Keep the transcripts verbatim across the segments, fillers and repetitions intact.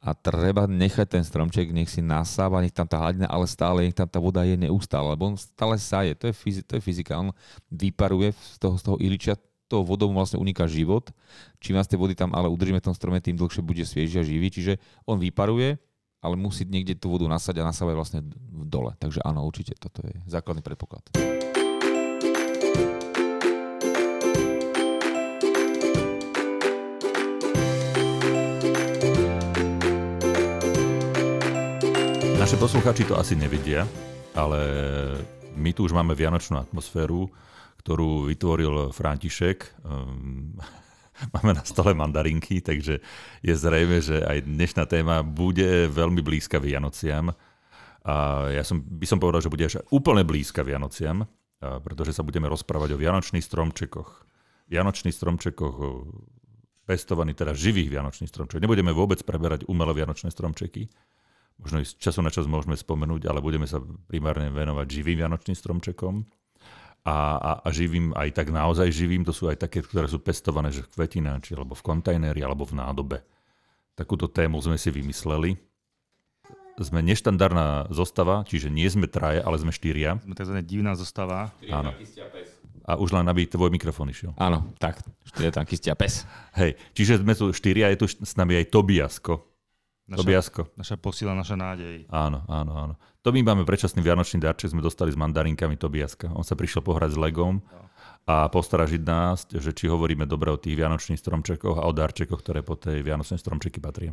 a treba nechať ten stromček, nech si nasáva, nech tam tá hladina, ale stále, nech tam tá voda je neustále, lebo on stále saje, to je, fyzi- to je fyzika, on vyparuje z toho, z toho iliča, toho vodou vlastne uniká život, čím vás tej vody tam ale udržíme v tom strome, tým dlhšie bude svieži a živý, čiže on vyparuje, ale musí niekde tú vodu nasať a nasávať vlastne v dole, takže áno, určite, toto je základný predpoklad. Naši poslucháči to asi nevidia, ale my tu už máme vianočnú atmosféru, ktorú vytvoril František. Um, máme na stole mandarinky, takže je zrejme, že aj dnešná téma bude veľmi blízka Vianociam. A ja som, by som povedal, že bude až úplne blízka Vianociam, pretože sa budeme rozprávať o vianočných stromčekoch. Vianočných stromčekoch pestovaných, teda živých vianočných stromčekov. Nebudeme vôbec preberať umelé vianočné stromčeky. Možno z času na čas môžeme spomenúť, ale budeme sa primárne venovať živým vianočným stromčekom. A, a, a živým, aj tak naozaj živým, to sú aj také, ktoré sú pestované že v kvetináči, alebo v kontajneri, alebo v nádobe. Takúto tému sme si vymysleli. Sme neštandardná zostava, čiže nie sme traje, ale sme štyria. Sme tzv. Divná zostava. Áno. A už len aby tvoj mikrofón išiel. Áno, tak. Štyria tankisti a pes. Hej, čiže sme tu štyria, je tu s nami aj Tobiasko. Naša, Tobiasko. Naša posila, naša nádej. Áno, áno, áno. To my máme predčasný vianočný darček, sme dostali s mandarinkami Tobiaska. On sa prišiel pohrať s Legom a postaražiť nás, že či hovoríme dobre o tých vianočných stromčekoch a o darčekoch, ktoré po tej vianočnej stromčeky patria.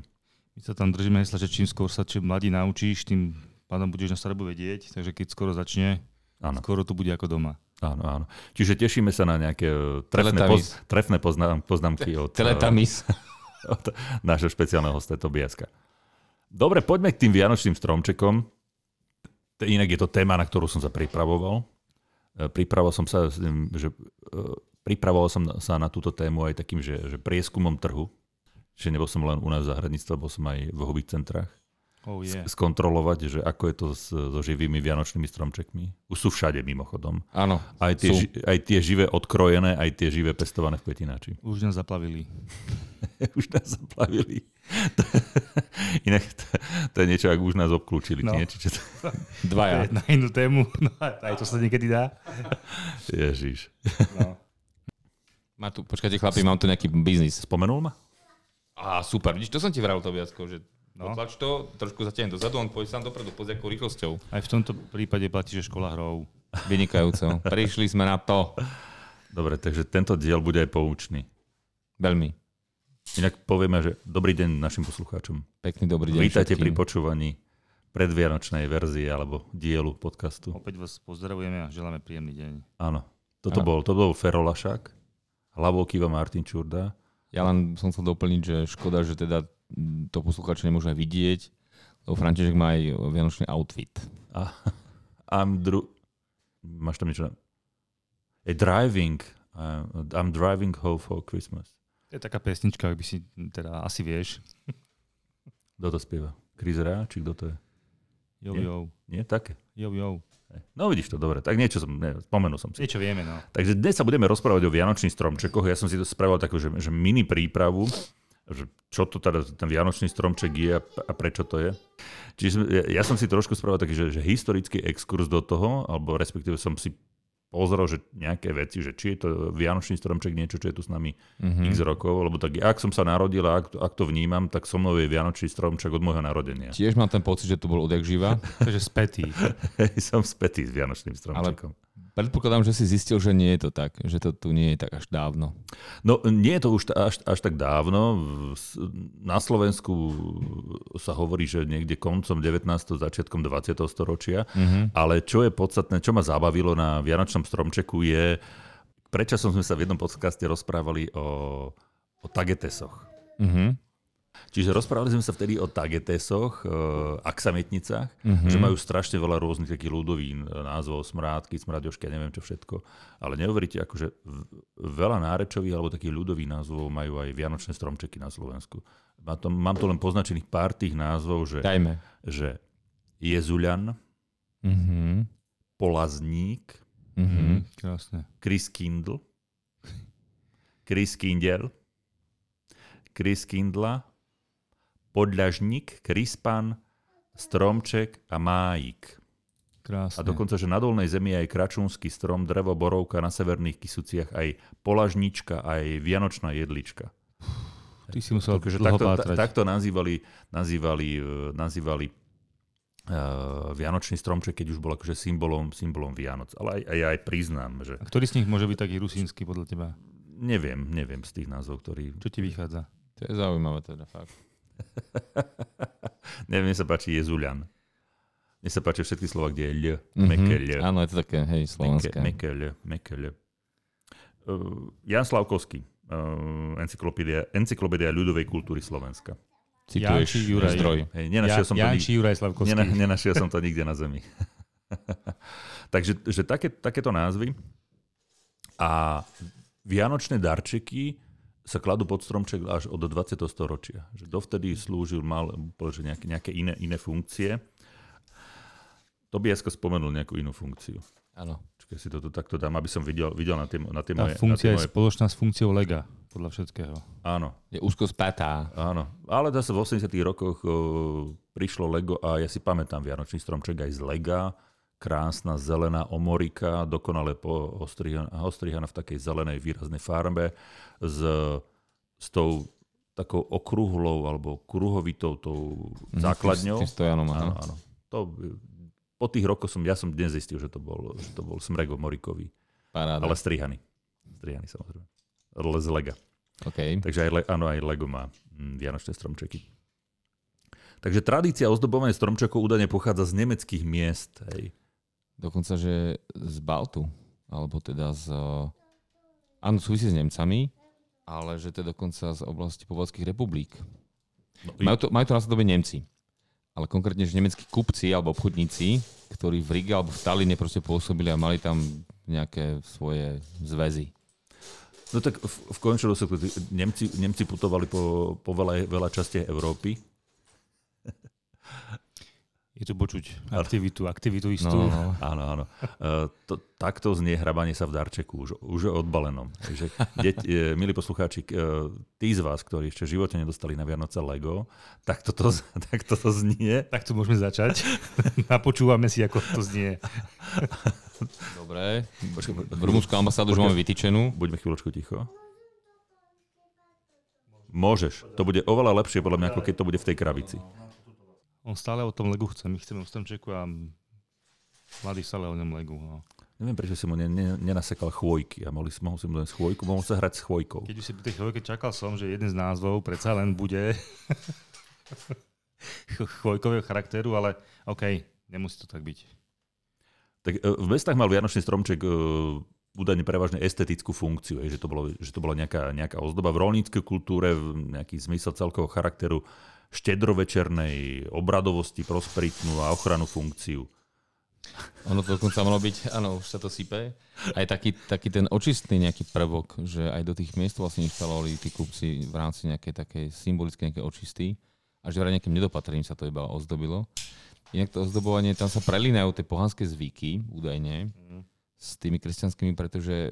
My sa tam držíme mysle, že čím skôr sa čím mladí naučíš, tým pádom budeš na starobu vedieť, takže keď skoro začne, áno. Skoro to bude ako doma. Áno, áno. Čiže tešíme sa na nejaké trefné, poz, trefné poznám, poznámky od, od nášho špeciálneho hosta Tobiaska. Dobre, poďme k tým vianočným stromčekom. Inak je to téma, na ktorú som sa pripravoval. Pripravoval som sa, že, pripravoval som sa na túto tému aj takým, že, že prieskumom trhu. Čiže nebol som len u nás v zahradníctve, bol som aj v hobby centrách. Oh, yeah. Skontrolovať, že ako je to so živými vianočnými stromčekmi. Už sú všade mimochodom. Áno. Aj tie, ži, aj tie živé odkrojené, aj tie živé pestované v kvetináči. Už nás zaplavili. Už nás zaplavili. Inak to, to je niečo, ak už nás obklúčili. No. Čiže to... Dvaja. Na inú tému. No, aj to sa niekedy dá. Ježiš. No. Má tu, počkajte chlapi, mám tu nejaký biznis. Spomenul ma? Á, super. Vidíš, to som ti vral, Tobiasko, že no. Potlač to, trošku zatiaľ dozadu, on pôjde sám dopredu, pôjde ako rýchlosťou. Aj v tomto prípade platí, že škola hrou. Vynikajúco. Prišli sme na to. Dobre, takže tento diel bude aj poučný. Veľmi. Inak povieme, že dobrý deň našim poslucháčom. Pekný dobrý deň. Vítajte všetkým pri počúvaní predvianočnej verzie alebo dielu podcastu. Opäť vás pozdravujeme a želáme príjemný deň. Áno. Toto Áno. bol, to bol Fero Lašák. Hlavou kýva Martin Čurda. Ja len som chcel doplniť, že škoda, že teda to poslucháči nemôžu aj vidieť, lebo František má aj vianočný outfit. A, I'm dru... Máš tam niečo? A driving. I'm, I'm driving home for Christmas. Je taká pesnička, ak by si teda asi vieš. Kto to spieva? Chris Rea, či kto to je? Jo, jo. Nie? Nie? Také? Jo, jo. No vidíš to, dobre. Tak niečo som, ne, spomenul som si. Niečo vieme, no. Takže dnes sa budeme rozprávať o vianočných stromčekoch. Ja som si to spravil takú, že, že mini prípravu. Čo to teda ten vianočný stromček je a prečo to je. Čiže ja som si trošku spravil taký, že, že historický exkurs do toho, alebo respektíve som si pozrel, že nejaké veci, že či je to vianočný stromček niečo, čo je tu s nami mm-hmm. x rokov, lebo tak ak som sa narodil a ak, ak to vnímam, tak so mnou je vianočný stromček od môjho narodenia. Tiež mám ten pocit, že tu bol odjak živa. Takže spätý. Som spätý s vianočným stromčekom. Ale... Predpokladám, že si zistil, že nie je to tak. Že to tu nie je tak až dávno. No nie je to už až, až tak dávno. Na Slovensku sa hovorí, že niekde koncom devätnásteho začiatkom dvadsiateho storočia. Mm-hmm. Ale čo je podstatné, čo ma zabavilo na vianočnom stromčeku je... Predčasom sme sa v jednom podcaste rozprávali o, o tagetesoch. Mhm. Čiže rozprávali sme sa vtedy o tagetesoch a ksametnicách, mm-hmm. že majú strašne veľa rôznych takých ľudovín, názvov, smrádky, smráďošky a neviem čo všetko. Ale neuveríte, akože veľa nárečových alebo takých ľudových názvov majú aj vianočné stromčeky na Slovensku. Mám to, mám to len poznačených pár tých názvov, že, že jezuľan, mm-hmm. polazník, mm-hmm. krásne. Kryskindl, kryskindel, kryskindla, Podľažník, Krispan, Stromček a Májik. Krásne. A dokonca, že na dolnej zemi je aj kračúnsky strom, drevo, borovka, na severných Kysuciach aj polažnička, aj vianočná jedlička. Ty si musel dlho pátrať. Takto, takto nazývali, nazývali, nazývali uh, vianočný stromček, keď už bol akože symbolom, symbolom Vianoc. Ale aj, aj, aj priznám, že... A ktorý z nich môže byť taký rusínsky podľa teba? Neviem, neviem z tých názvov, ktorý... Čo ti vychádza? To je zaujímavé teda, fakt. Neviem, mne sa páči Jezuľan. Mne sa páči všetky slova, kde je L, mm-hmm. meké L. Áno, je to také, hej, slovenské. Meké, meké L, meké L. Uh, Jan Slavkovský, uh, encyklopédia, encyklopédia ľudovej kultúry Slovenska. Cituješ zdroj. Hej, nenašiel ja, som Jan či Juraj Slavkovský. Nena, nenašiel som to nikde na zemi. Takže že také, takéto názvy. A vianočné darčeky sa kladú pod stromček až od dvadsiateho storočia. Že dovtedy slúžil, mal nejaké, nejaké iné, iné funkcie. Tobiaska spomenul nejakú inú funkciu. Áno. Keď si to takto dám, aby som videl, videl na tie, na tie moje... Tá funkcia moje... je spoločná s funkciou lega, podľa všetkého. Áno. Je úzko spätá. Áno. Ale zase v osemdesiatych rokoch uh, prišlo lego a ja si pamätám vianočný stromček aj z lega. Krásna zelená omorika, dokonale ostrihaná v takej zelenej výraznej farbe s, s tou takou okrúhlou alebo kruhovitou tou základňou. S tým stojanom. Áno, áno. To... Po tých rokoch som, ja som dnes zistil, že to bol, že to bol smrego morikový. Paráda. Ale strihaný. Strihaný samozrejme. Z lega. Okay. Takže aj, áno, aj lego má vianočné stromčeky. Takže tradícia ozdobovania stromčekov údajne pochádza z nemeckých miest. Hej. Dokonca, že z Baltu. Alebo teda z... Áno, súvisí s Nemcami, ale že to je dokonca z oblasti pobaltských republik. No, majú to, majú to na dobe Nemci. Ale konkrétne, že nemeckí kupci alebo obchodníci, ktorí v Ríge alebo v Talline proste pôsobili a mali tam nejaké svoje zväzy. No tak v, v konečnom dôsledku Nemci, Nemci putovali po, po veľa, veľa častiach Európy. Je to počuť aktivitu, aktivitu istú. No, no. Áno, áno. Uh, to, takto znie hrabanie sa v darčeku, už, už odbalenom. Takže, deť, uh, milí poslucháči, uh, tí z vás, ktorí ešte v živote nedostali na Vianoce Lego, tak toto, tak toto znie. Tak to môžeme začať. Napočúvame si, ako to znie. Dobre. Rumúnsku ambasádu už máme vytýčenú. Buďme chvíľočku ticho. Môžeš. To bude oveľa lepšie, podľa mňa, ako keď to bude v tej krabici. On stále o tom legu chce. My chceme o stromčeku a mladý stále o ňom legu. No. Neviem, prečo si mu ne, ne, nenasekal chvojky. A mohol si mu dať chvojku, mohol sa hrať s chvojkou. Keď už si pri tej chvojke čakal som, že jeden z názvov predsa len bude chvojkového charakteru, ale OK, nemusí to tak byť. Tak v mestách mal vianočný stromček uh, údajne prevažne estetickú funkciu, je, že to bolo, že to bola nejaká, nejaká ozdoba v rolníckej kultúre, nejaký zmysel celkového charakteru, štedrovečernej obradovosti, prosperitnú a ochranu funkciu. Ono to dokonca malo byť, áno, už sa to sype. Aj taký, taký ten očistný nejaký prvok, že aj do tých miest vlastne inštalovali tí kupci v rámci nejakej takej symbolické nejaké očisty a že vraj nejakým nedopatrením sa to iba ozdobilo. Inak to ozdobovanie, tam sa prelínajú tie pohanské zvyky, údajne, mm. s tými kresťanskými, pretože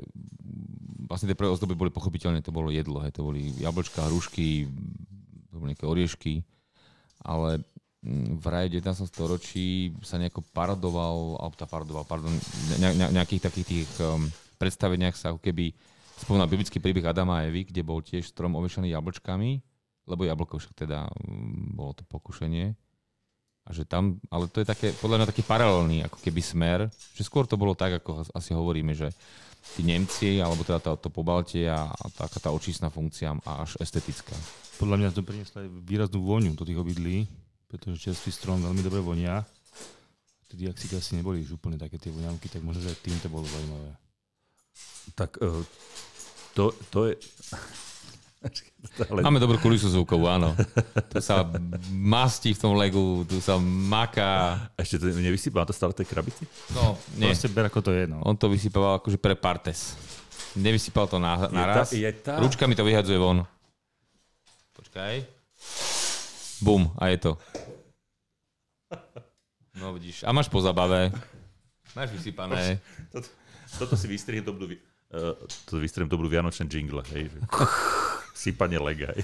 vlastne tie prvé ozdoby boli pochopiteľné, to bolo jedlo, hej, to boli jablčka, hrušky, to boli nejaké oriešky, ale v raje devätnásteho storočí sa nejako parodoval, alebo tá parodoval, pardon, ne, ne, nejakých takých tých um, predstaveniach sa ako keby spomínal biblický príbeh Adama a Evy, kde bol tiež strom ovešaný jablčkami, lebo jablko však teda um, bolo to pokušenie. A že tam, ale to je také, podľa mňa taký paralelný ako keby smer, že skôr to bolo tak, ako asi hovoríme, že tí Nemci, alebo teda tá, to pobaltie a, a taká tá očistná funkcia a až estetická. Podľa mňa to prinieslo aj výraznú vôňu do tých obydlí, pretože čerstvý strom veľmi dobre vonia. Tedy, ak si asi neboli už úplne také tie voňavky, tak možno, že aj tým to bolo zaujímavé. Tak uh, to, to je... Máme dobrú kulisu zvukovú, áno. Tu sa mastí v tom legu, tu sa maká. Ešte to nevysypá, to stále tej krabici? No, nie. Proste ber, ako to je, no. On to vysypával akože pre partes. Nevysypal to na, naraz. Je tá, je tá... Ručkami to vyhadzuje von. Počkaj. Bum, a je to. No vidíš, a máš po zabave. Máš vysypané. Toto, toto si vystrihne dobrú, uh, dobrú vianočné džingle, hej. sypanie legaj.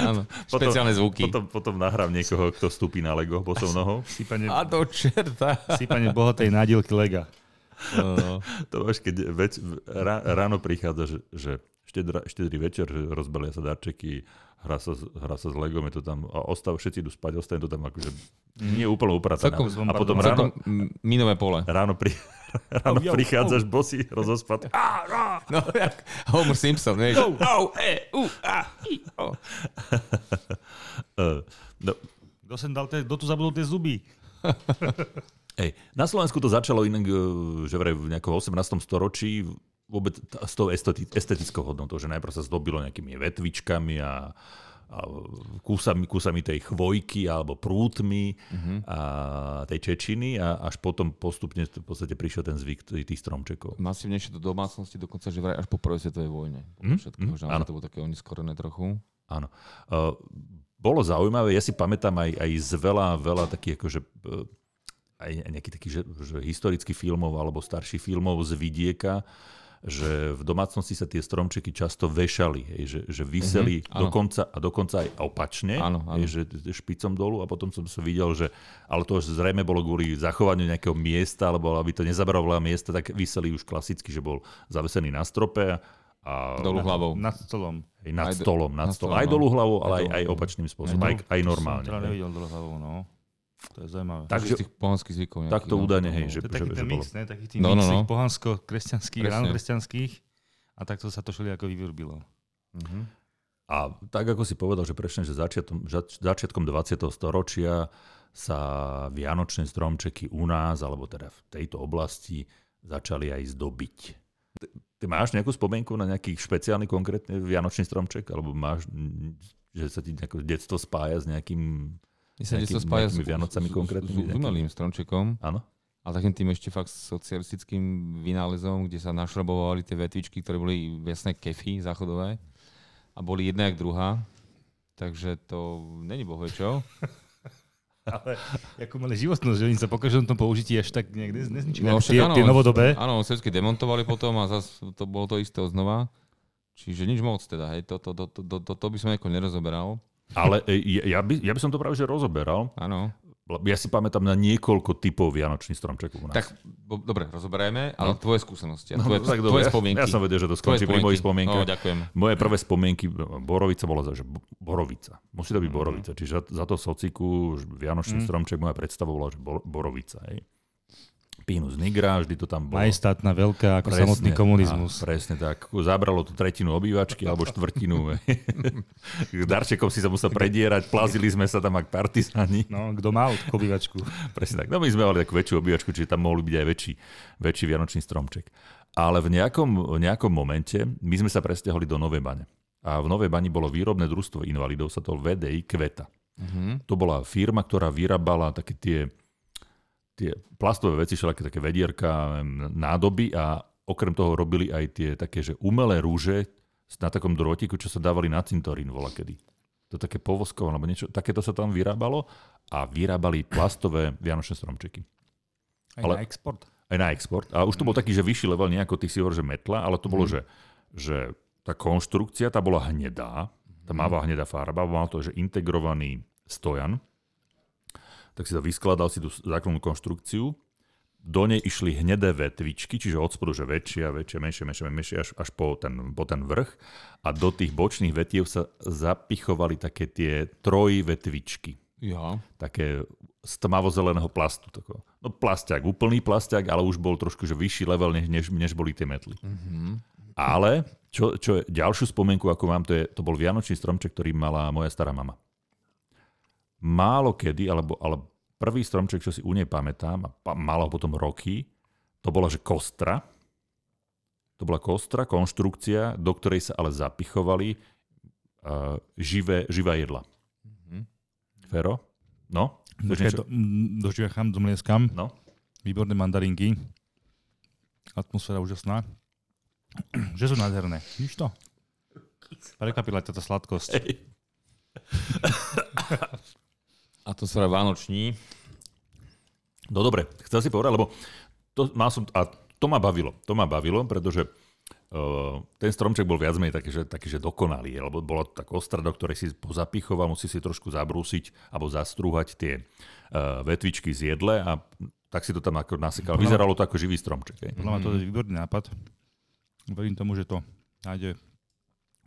Áno, špeciálne zvuky. Potom, potom nahrám niekoho, kto vstúpi na legoch bosou nohou. Sypanie, a do čerta. Sypanie bohatej nádielky lega. No. To máš, keď več, ráno prichádza, že, že štedrý, štedrý večer, že rozbalia sa darčeky, hrá sa, hrá sa s legom, je to tam, a ostav, všetci idú spať, ostane to tam akože nie úplne upratané. A potom ráno... Minové pole. Ráno pri... Ráno oh, yo, prichádzaš oh. bosý, rozospatý. Ah, ah. No, jak Homer Simpson, vieš. Oh, oh, eh, uh, ah, oh. uh, no. Kto sem dal, kto tu zabudol tie zuby? Ej, na Slovensku to začalo inak, že v nejakom osemnástom storočí vôbec s tou estetickou hodnotou, že najprv sa zdobilo nejakými vetvičkami a a kúsami, kúsami tej chvojky alebo prútmi uh-huh. a tej čečiny a až potom postupne v podstate prišiel ten zvyk tých stromčekov. Masívnejšie do domácnosti dokonca, že vraj až po prvej svetovej vojne. Mm? Všetko, mm? že to bolo také oneskorené trochu. Áno. Uh, bolo zaujímavé, ja si pamätám aj, aj z veľa, veľa takých akože... Uh, aj nejaký taký že, že historický filmov alebo starší filmov z vidieka, že v domácnosti sa tie stromčeky často vešali, hej, že, že vyseli mm-hmm, dokonca, a dokonca aj opačne, áno, áno. Hej, že špicom dolu a potom som sa videl, že ale to už zrejme bolo kvôli zachovaniu nejakého miesta, alebo aby to nezabralo veľa miesta, tak vyseli už klasicky, že bol zavesený na strope a dolu hlavou. Nad stolom. Hej, nad stolom, nad stolom. Aj dolu hlavou, ale aj, aj opačným spôsobom, aj, aj normálne. Som teda nevidel dolu hlavou, no. To je zaujímavé. Takže tých pohanských zvykov nejakých. Takto údajne, hej. Že, to je taký že, ten že mix, ne? Taký tých no, mix no, no. pohansko-kresťanských, ránokresťanských. A takto sa to všelijako vyvrbilo. Uh-huh. A tak, ako si povedal, že prečne, že začiatkom, začiatkom dvadsiateho storočia sa vianočné stromčeky u nás, alebo teda v tejto oblasti, začali aj zdobiť. Ty, ty máš nejakú spomienku na nejaký špeciálny konkrétny vianočný stromček? Alebo máš, že sa ti detstvo spája s nejakým... Myslím, že sa spája s umelým stromčekom. Áno. A takým tým ešte fakt socialistickým vynálezom, kde sa našrobovali tie vetvičky, ktoré boli jasné kefy záchodové. A boli jedna jak druhá. Takže to není bohvečo. Ale ako mali životnosť, že oni sa po každom tom použití až tak niekde nezničili. No, tie, áno, tie novodobé. Áno, všetky demontovali potom a zase to bolo to isté znova. Čiže nič moc teda. Hej. To, to, to, to, to, to, to by som nejako nerozoberal. Ale ja by, ja by som to práve že rozoberal. Áno. Ja si pamätám na niekoľko typov vianočných stromčekov u nás. Tak, bo, dobre, rozoberajme, ale no. tvoje skúsenosti. No, tvoje, no, tak tvoje spomienky. Ja, ja som vedel, že to skončí pri mojich spomienkach. No, ďakujem. Moje prvé spomienky, borovica bola za, že borovica. Musí to byť mm. borovica. Čiže za to sociku, vianočný mm. stromček, moja predstava bola, že borovica. Hej. Pinus nigra, vždy to tam bolo. Majestátna veľká, ako presne, samotný komunizmus. Á, presne tak. Zabralo to tretinu obývačky, alebo štvrtinu. S darčekom si sa musel predierať, plazili sme sa tam ako partizáni. No, kto mal obývačku. Presne tak. No my sme mali takú väčšiu obývačku, čiže tam mohli byť aj väčší, väčší vianočný stromček. Ale v nejakom, v nejakom momente my sme sa presťahli do Novej Bane. A v Novej Bani bolo výrobné družstvo invalidov, sa to vé dé í Kveta. Mm-hmm. To bola firma, ktorá vyrábala také tie tie plastové veci, všelaké také vedierka, nádoby a okrem toho robili aj tie také, že umelé rúže na takom drôtiku, čo sa dávali na cintorín volakedy. To také povoskované, alebo niečo, takéto sa tam vyrábalo a vyrábali plastové vianočné stromčeky. Aj ale, na export. Aj na export. A už to bol taký, že vyšší level, nejako tých si hovoril, že metla, ale to bolo, hmm. že, že tá konštrukcia, tá bola hnedá, tá máva hnedá farba, mal to, že integrovaný stojan, tak si to vyskladal si tú základnú konštrukciu. Do nej išli hnedé vetvičky, čiže od spodu, že väčšia, väčšia, menšia, menšia, menšia, až, až po, ten, po ten vrch. A do tých bočných vetiev sa zapichovali také tie trojvetvičky. Ja. Také z tmavozeleného plastu. Tako. No plastiak, úplný plastiak, ale už bol trošku že vyšší level, než, než boli tie metly. Mhm. Ale čo, čo je, ďalšiu spomienku, ako mám, to, je, to bol vianočný stromček, ktorý mala moja stará mama. Málo kedy, alebo, ale prvý stromček, čo si u nej pamätám, a pa, malo potom roky, to bola, že kostra. To bola kostra, konštrukcia, do ktorej sa ale zapichovali uh, živé, živá jedla. Mm-hmm. Fero? No? Dočiacham, do, domlieskam. No? Výborné mandarinky. Atmosféra úžasná. Že sú nádherné. Víš to? Prekapila ťa tá sladkosť. Hey. A to sa vánoční. No dobre, chcel si povedať, lebo to, mal som, a to ma bavilo. To ma bavilo, pretože ten stromček bol viac menej taký, že, taký, že dokonalý, lebo bola tak ostra, do ktorej si pozapichoval, musí si trošku zabrúsiť alebo zastrúhať tie uh, vetvičky z jedle a tak si to tam nasekal. Vyzeralo to ako živý stromček. Podľa mňa mm. to je výborný nápad. Verím tomu, že to nájde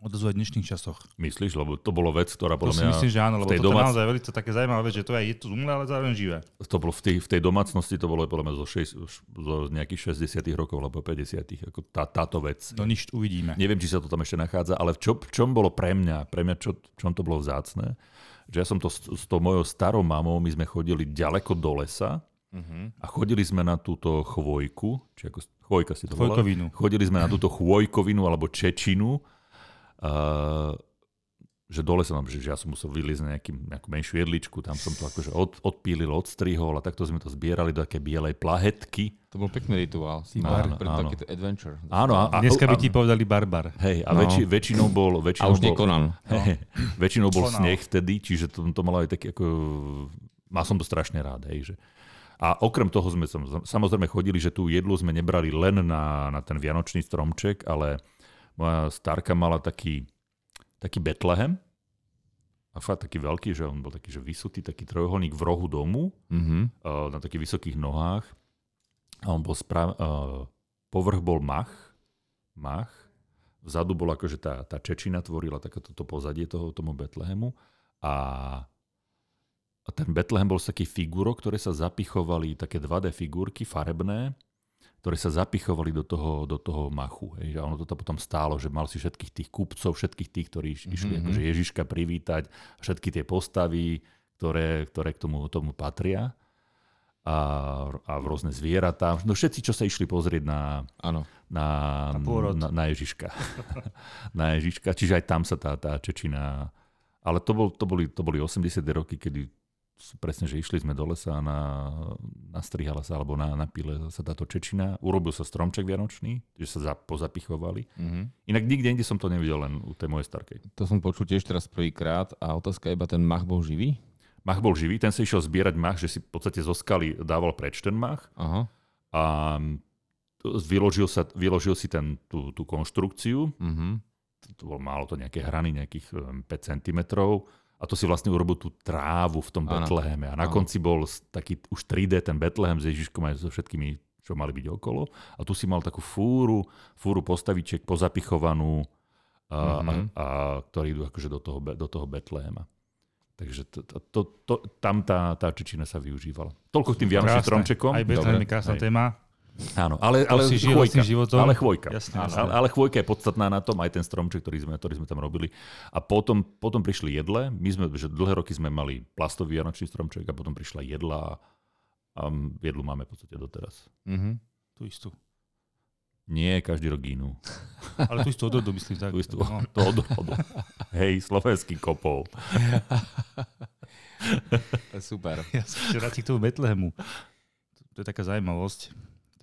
odozva v dnešných časoch. Myslíš? Lebo to bolo vec, ktorá podľa mňa... To si myslím, že áno, lebo to je domác... naozaj veľmi také zaujímavé, že to aj je tu umlé, ale zároveň živé. To bolo v tej, v tej domácnosti, to bolo podľa mňa zo, šest, zo nejakých šesťdesiatych rokov alebo päťdesiatych, ako tá, táto vec. No nič uvidíme. Neviem, či sa to tam ešte nachádza, ale v čo, čom bolo pre mňa, pre mňa čo, čom to bolo vzácne, že ja som to s, s tou mojou starou mamou, my sme chodili ďaleko do lesa uh-huh. a chodili sme na túto chvojku, či ako chvojka si to volá. Chodili sme na túto chvojkovinu alebo čečinu. Uh, že dole som, že, že ja som musel vyliezť na nejaký, nejakú menšiu jedličku, tam som to akože od, odpílil, odstrihol a takto sme to zbierali do také bielej plahetky. To bol pekný rituál. Si bar, áno, áno. Takýto adventure. Áno. A, a, dneska by ti povedali barbar. Hej, a no. väč, väčšinou bol... Väčšinou a už nekonám. No. Väčšinou bol Konal. Sneh vtedy, čiže to, to malo aj taký ako... Mal som to strašne rád, hej, že... A okrem toho sme samozrejme chodili, že tú jedlu sme nebrali len na, na ten vianočný stromček, ale... Moja starka mala taký, taký Betlehem, a fakt taký veľký, že on bol taký že vysutý, taký trojuholník v rohu domu, mm-hmm. uh, na takých vysokých nohách. A on bol správ... Uh, povrch bol mach, mach. Vzadu bola akože tá, tá čečina tvorila takéto pozadie toho, tomu Betlehemu. A, a ten Betlehem bol z takých figúrok, ktoré sa zapichovali, také dve dé figurky, farebné, ktoré sa zapichovali do toho, do toho machu. Hej. A ono to potom stálo, že mal si všetkých tých kupcov, všetkých tých, ktorí išli mm-hmm. akože Ježiška privítať, všetky tie postavy, ktoré, ktoré k tomu, tomu patria. A, a rôzne zvieratá. No všetci, čo sa išli pozrieť na, ano. na, na, na Ježiška. na Ježiška. Čiže aj tam sa tá, tá Čečina... Ale to, bol, to, boli, to boli osemdesiate roky, kedy presne, že išli sme do lesa a na, nastrihala sa, alebo na, na pile sa táto čečina. Urobil sa stromček vianočný, že sa za, pozapichovali. Mm-hmm. Inak nikde inde som to nevidel, len u tej mojej starkej. To som počul tiež teraz prvýkrát. A otázka iba, ten mach bol živý? Mach bol živý, ten sa išiel zbierať mach, že si v podstate zo skaly dával preč ten mach. Aha. A vyložil, sa, vyložil si ten, tú, tú konštrukciu. Mm-hmm. To bolo málo to nejaké hrany, nejakých päť centimetrov. A to si vlastne urobil tú trávu v tom Betleheme. A na ano. konci bol taký už tri dé ten Betlehem s Ježiškom aj so všetkými, čo mali byť okolo. A tu si mal takú fúru, fúru postavičiek pozapichovanú, mm-hmm. a, a, ktorí idú akože do toho, do toho Betlehema. Takže to, to, to, to, tam tá, tá čečina sa využívala. Toľko k tým vianočným stromčekom. Aj Betlehem je krásna téma. Áno, ale, ale, chvojka, ale chvojka. Jasne, áno, ale, ale chvojka je podstatná na tom, aj ten stromček, ktorý sme, ktorý sme tam robili. A potom, potom prišli jedle. My sme, že dlhé roky sme mali plastový vianočný stromček a potom prišla jedla a jedlu máme v podstate doteraz. Mm-hmm. Tu istú. Nie, každý rok inú. Ale tu istú ododu, myslím tak. Tu istú no. ododu. Hej, slovenský kopol. Super. Ja som ešte rád k tomu Betlehemu. To je taká zaujímavosť.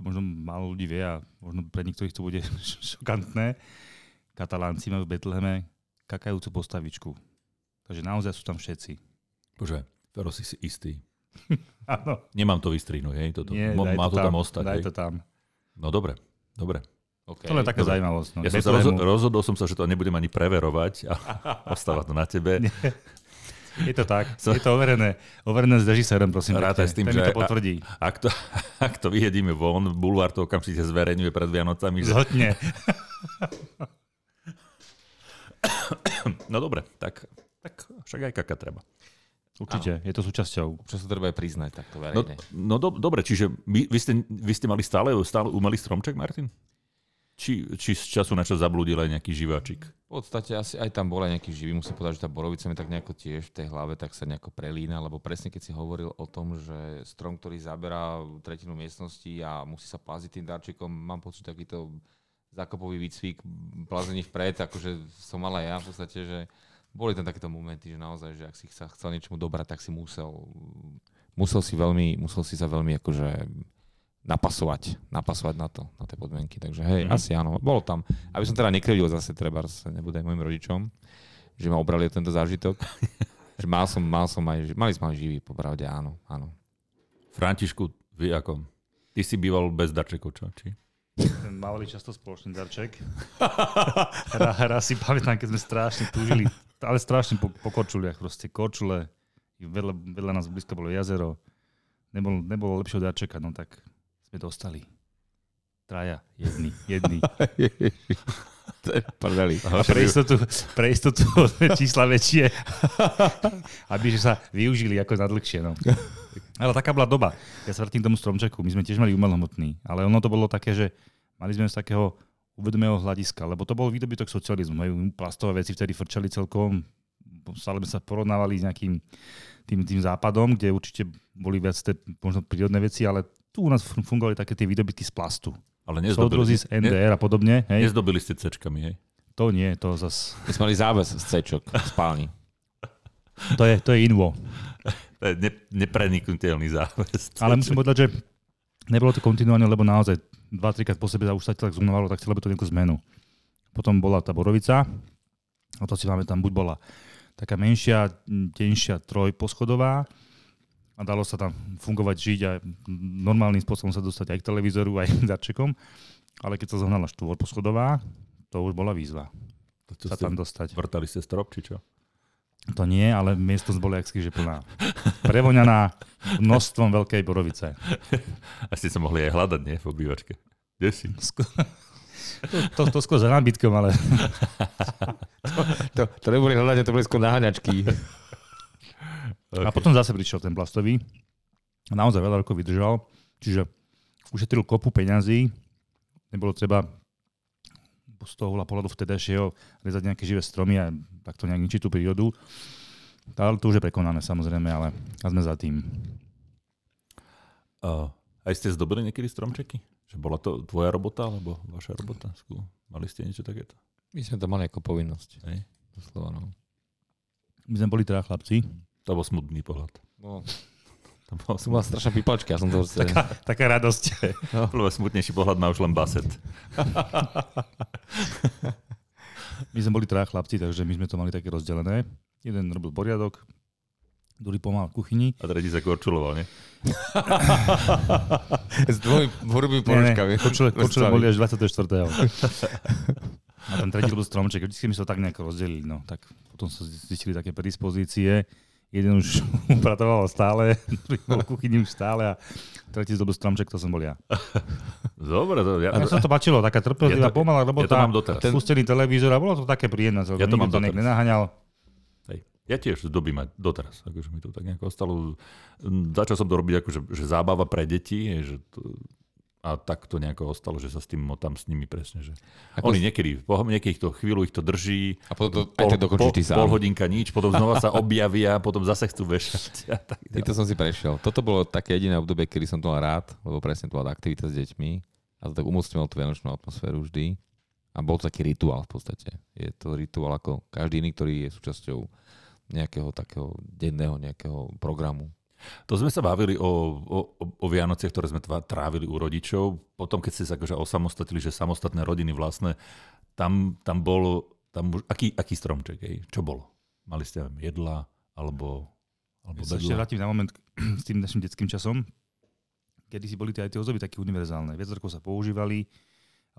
To možno málo ľudí vie a možno pre niektorých to bude šokantné. Katalánci majú v Betleheme kakajúcu postavičku. Takže naozaj sú tam všetci. Bože, Fero, si si istý. Áno. Nemám to vystrihnúť, hej? Toto. Nie, Mo- daj má to tam, tam ostať. Daj hej? to tam. No dobre, dobre. Okay. To je taká dobre. Zaujímavosť. No. Ja som sa rozho- rozhodol som sa, že to nebudem ani preverovať a ostáva to na tebe. Nie. Je to tak. Je to overené. Overené z Dežiserom, prosím. Rátaj s tým, ten že to potvrdí. Ak to, ak to vyjedíme von, bulvár to okamžite zverejňuje pred Vianocami. Že... Zhodne. No dobre, tak, tak však aj kaka treba. Určite, áno. Je to súčasťou. Občas sa treba aj priznať takto verejne. No, no do, dobre, čiže my, vy, ste, vy ste mali stále, stále umelý stromček, Martin? Či, či z času na čas zablúdil aj nejaký živáčik? V podstate asi aj tam bol aj nejaký živý. Musím povedať, že tá borovica mi tak nejako tiež v tej hlave tak sa nejako prelína, lebo presne keď si hovoril o tom, že strom, ktorý zaberá tretinu miestnosti a musí sa plaziť tým darčekom, mám pocit takýto zakopový výcvik, plazení vpred, akože som mal aj ja v podstate, že boli tam takéto momenty, že naozaj, že ak si sa chcel niečomu dobrať, tak si musel, musel si veľmi, musel si sa veľmi akože... napasovať, napasovať na to, na tie podmienky. Takže hej, mm-hmm. asi áno, bolo tam. Aby som teda nekrivdil zase, trebárs, nebude aj mojim rodičom, že ma obrali tento zážitok. Že mal som, mal som aj, mali sme aj živý, popravde, áno, áno. Františku, vy ako? Ty si býval bez darčekov, čo? Či? Ten mali často spoločný darček. Raz ra si pamätám, keď sme strašne túžili, ale strašne po, po korčuliach. Proste korčule, vedľa, vedľa nás blízko bolo jazero. Nebolo, nebolo lepšieho darčeka, no tak sme dostali. Traja, jedný, jedný. A pre istotu, pre istotu čísla väčšie, aby že sa využili ako na dlhšie. No. Ale taká bola doba. Ja sa vrtím k tomu stromčeku. My sme tiež mali umelohmotný, ale ono to bolo také, že mali sme z takého uvedomého hľadiska, lebo to bol výdobytok socializmu. Majú plastové veci vtedy frčali celkom. Stále sme sa porovnávali s nejakým tým, tým západom, kde určite boli viac te, možno prírodné veci, ale tu u nás fungovali také tie výdobytky z plastu. Ale nezdobili ste en dé er a podobne. Hej. Nezdobili ste cečkami, hej? To nie, to zase... My sme mali záves z cečok v spálni. To je, to je invo. To je ne, nepreniknutelný záves. Ale musím povedať, že nebolo to kontinuálne, lebo naozaj dva tri krát po sebe už sa tak zúmnovalo, tak chcelo by to nejakú zmenu. Potom bola tá borovica, a to si máme tam, buď bola taká menšia, tenšia trojposchodová, a dalo sa tam fungovať, žiť a normálnym spôsobom sa dostať aj k televízoru, aj k darčekom. Ale keď sa zohnala štvorposchodová, to už bola výzva to, sa tam dostať. Vrtali ste strop, či čo? To nie, ale miesto bolo jaksky, že plná. Prevoňaná množstvom veľkej borovice. A ste sa mohli aj hľadať, nie? V obývačke. Kde si? Skôr, to, to, to skôr za nábytkom, ale... to, to, to neboli hľadať, to boli skôr naháňačky. Okay. A potom zase prišiel ten plastový. Naozaj veľa rokov vydržal. Čiže ušetril kopu peňazí. Nebolo treba z toho pohľadu vtedajšieho rezať nejaké živé stromy a takto nejak ničiť tú prírodu. Ale to už je prekonané samozrejme, ale sme za tým. Uh, aj ste zdobili niekedy stromčeky? Že bola to tvoja robota alebo vaša robota? Skú, mali ste niečo takéto? My sme to mali ako povinnosť. Hej. Doslova, no. My sme boli teda chlapci. To bol smutný pohľad. No. To bola smutná strašná pipačka. Ja som to vlastne... taká, taká radosť. No. Bolo smutnejší pohľad na už len baset. My sme boli traja chlapci, takže my sme to mali také rozdelené. Jeden robil poriadok, druhý pomáhal v kuchyni. A tretí sa korčuloval, nie? S dvomi horúbými poručkami. Korčule boli až dvadsiateho štvrtého A ten tretí robil stromček. Vždycky my sa tak nejako rozdelili. No. Tak potom sa zistili také predispozície. Jeden už upratoval stále, druhý bol v kuchyni už stále a tretí zdobil stromček, to som bol ja. Dobre. To, ja... ja som to páčilo, taká trpezlivá, ja pomalá robota, ja ten... spustený televízor a bolo to také príjemné. Ja to mám to doteraz. Nenaháňal. Hej. Ja tiež zdobím aj doteraz. Akože mi to tak nejako ostalo. Začal som to robiť akože že zábava pre deti, že to... a tak to nejako ostalo, že sa s tým motám s nimi presne. Že... Oni niekedy, po niekých to chvíľu ich to drží, a potom to, pol, pol, pol hodinka nič, potom znova sa objavia, potom zase chcú vešať. Tak, tak. To som si prešiel. Toto bolo také jediné obdobie, kedy som to mal rád, lebo presne to bola aktivita s deťmi a to tak umocňovalo tú vianočnú atmosféru vždy. A bol to taký rituál v podstate. Je to rituál ako každý iný, ktorý je súčasťou nejakého takého denného nejakého programu. To sme sa bavili o, o, o Vianoce, ktoré sme trávili u rodičov. Potom, keď ste sa akože osamostatili, že samostatné rodiny vlastné, tam, tam bolo, tam už, aký, aký stromček, hej? Čo bolo? Mali ste jedla, alebo, alebo bedla? Ja sa ešte vrátim na moment s tým našim detským časom, kedy si boli tie, aj tie ozdoby také univerzálne. Viac rokov sa používali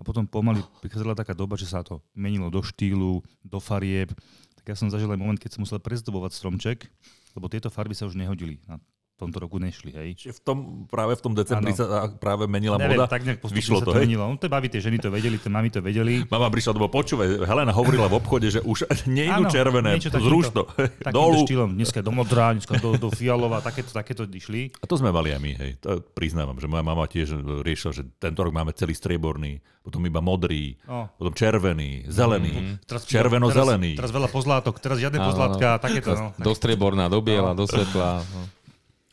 a potom pomaly prichádzala taká doba, že sa to menilo do štýlu, do farieb. Tak ja som zažil aj moment, keď som musel prezdobovať stromček, lebo tieto farby sa už nehodili na v tomto roku nešli, hej. Čiže v tom, práve v tom decembri ano. Sa práve menila Neviem, moda. Tak nejak postupne sa to menilo. No to baví, tie ženy to vedeli, tie mami to vedeli. Mama prišla, lebo počúvaj, Helena hovorila v obchode, že už nejdu červené, zrušno. Takýmto štýlom, dneska do modrá, dneska do, do fialová, takéto, takéto išli. A to sme mali aj my, hej. To priznávam, že moja mama tiež riešila, že tento rok máme celý strieborný, potom iba modrý, oh. potom červený, zelený, mm-hmm. červeno-zelený. Teraz, teraz veľa pozlátok, teraz žiadne pozlátka, takéto. No. Do strieborná, do biela, do svetla.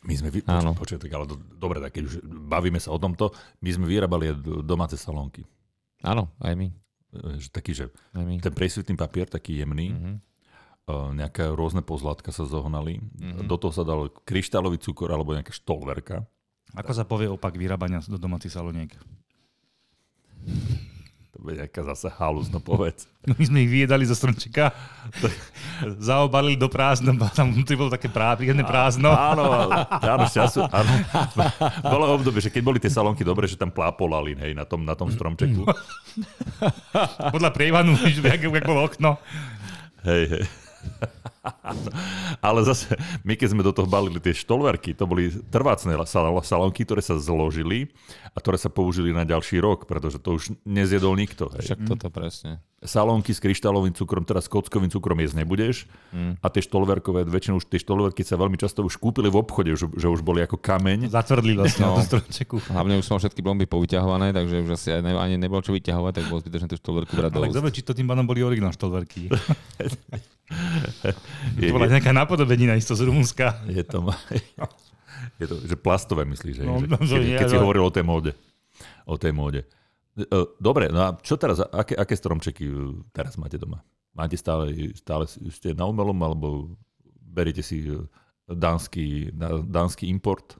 My sme, vy... Počiatok, ale do... dobre, tak keď už bavíme sa o tomto, my sme vyrábali domáce salónky. Áno, aj my. Taký, že my. Ten presvitný papier, taký jemný, mm-hmm. nejaké rôzne pozlátka sa zohnali, mm-hmm. do toho sa dal kryštálový cukor alebo nejaká štolverka. Ako sa povie opak vyrábania do domácich salóniek? Veďaká zase halúzno povedz. No my sme ich vyjedali zo stromčeka, zaobalili do prázdna, tam vnútri bolo také príjemné prázdno. Áno, áno, šťastu, áno. Bolo obdobie, že keď boli tie salónky dobre, že tam plápolali, hej, na tom, na tom stromčeku. Podľa prievanu, víš, jak, jak bolo okno. Hej, hej. Ale zase, my keď sme do toho balili tie štolverky, to boli trvácne salónky, ktoré sa zložili a ktoré sa použili na ďalší rok, pretože to už nezjedol nikto. Hej. Však toto presne. Salónky s kryštálovým cukrom, teraz s kockovým cukrom jesť nebudeš. Mm. A tie štolverkové, väčšinou už tie štolverky sa veľmi často už kúpili v obchode, že, že už boli ako kameň. Zatvrdli vlastne no. Na stromčeku. Hlavne už som všetky blomby povyťahované, takže už asi ani nebolo čo vyťahovať, tak bolo zbytočné tú štolverku brať do úst. Ale dobre, či to tým pádom boli originál štolverky. Je, to bola nejaká napodobenina isto z Rumunska. Je to, je to že plastové myslíš, že? No, no, že keď nie, keď no. Si hovoril o tej móde. O tej móde. Dobre, no a čo teraz? Aké, aké stromčeky teraz máte doma? Máte stále, stále ste na umelom, alebo beriete si dánsky, dánsky import?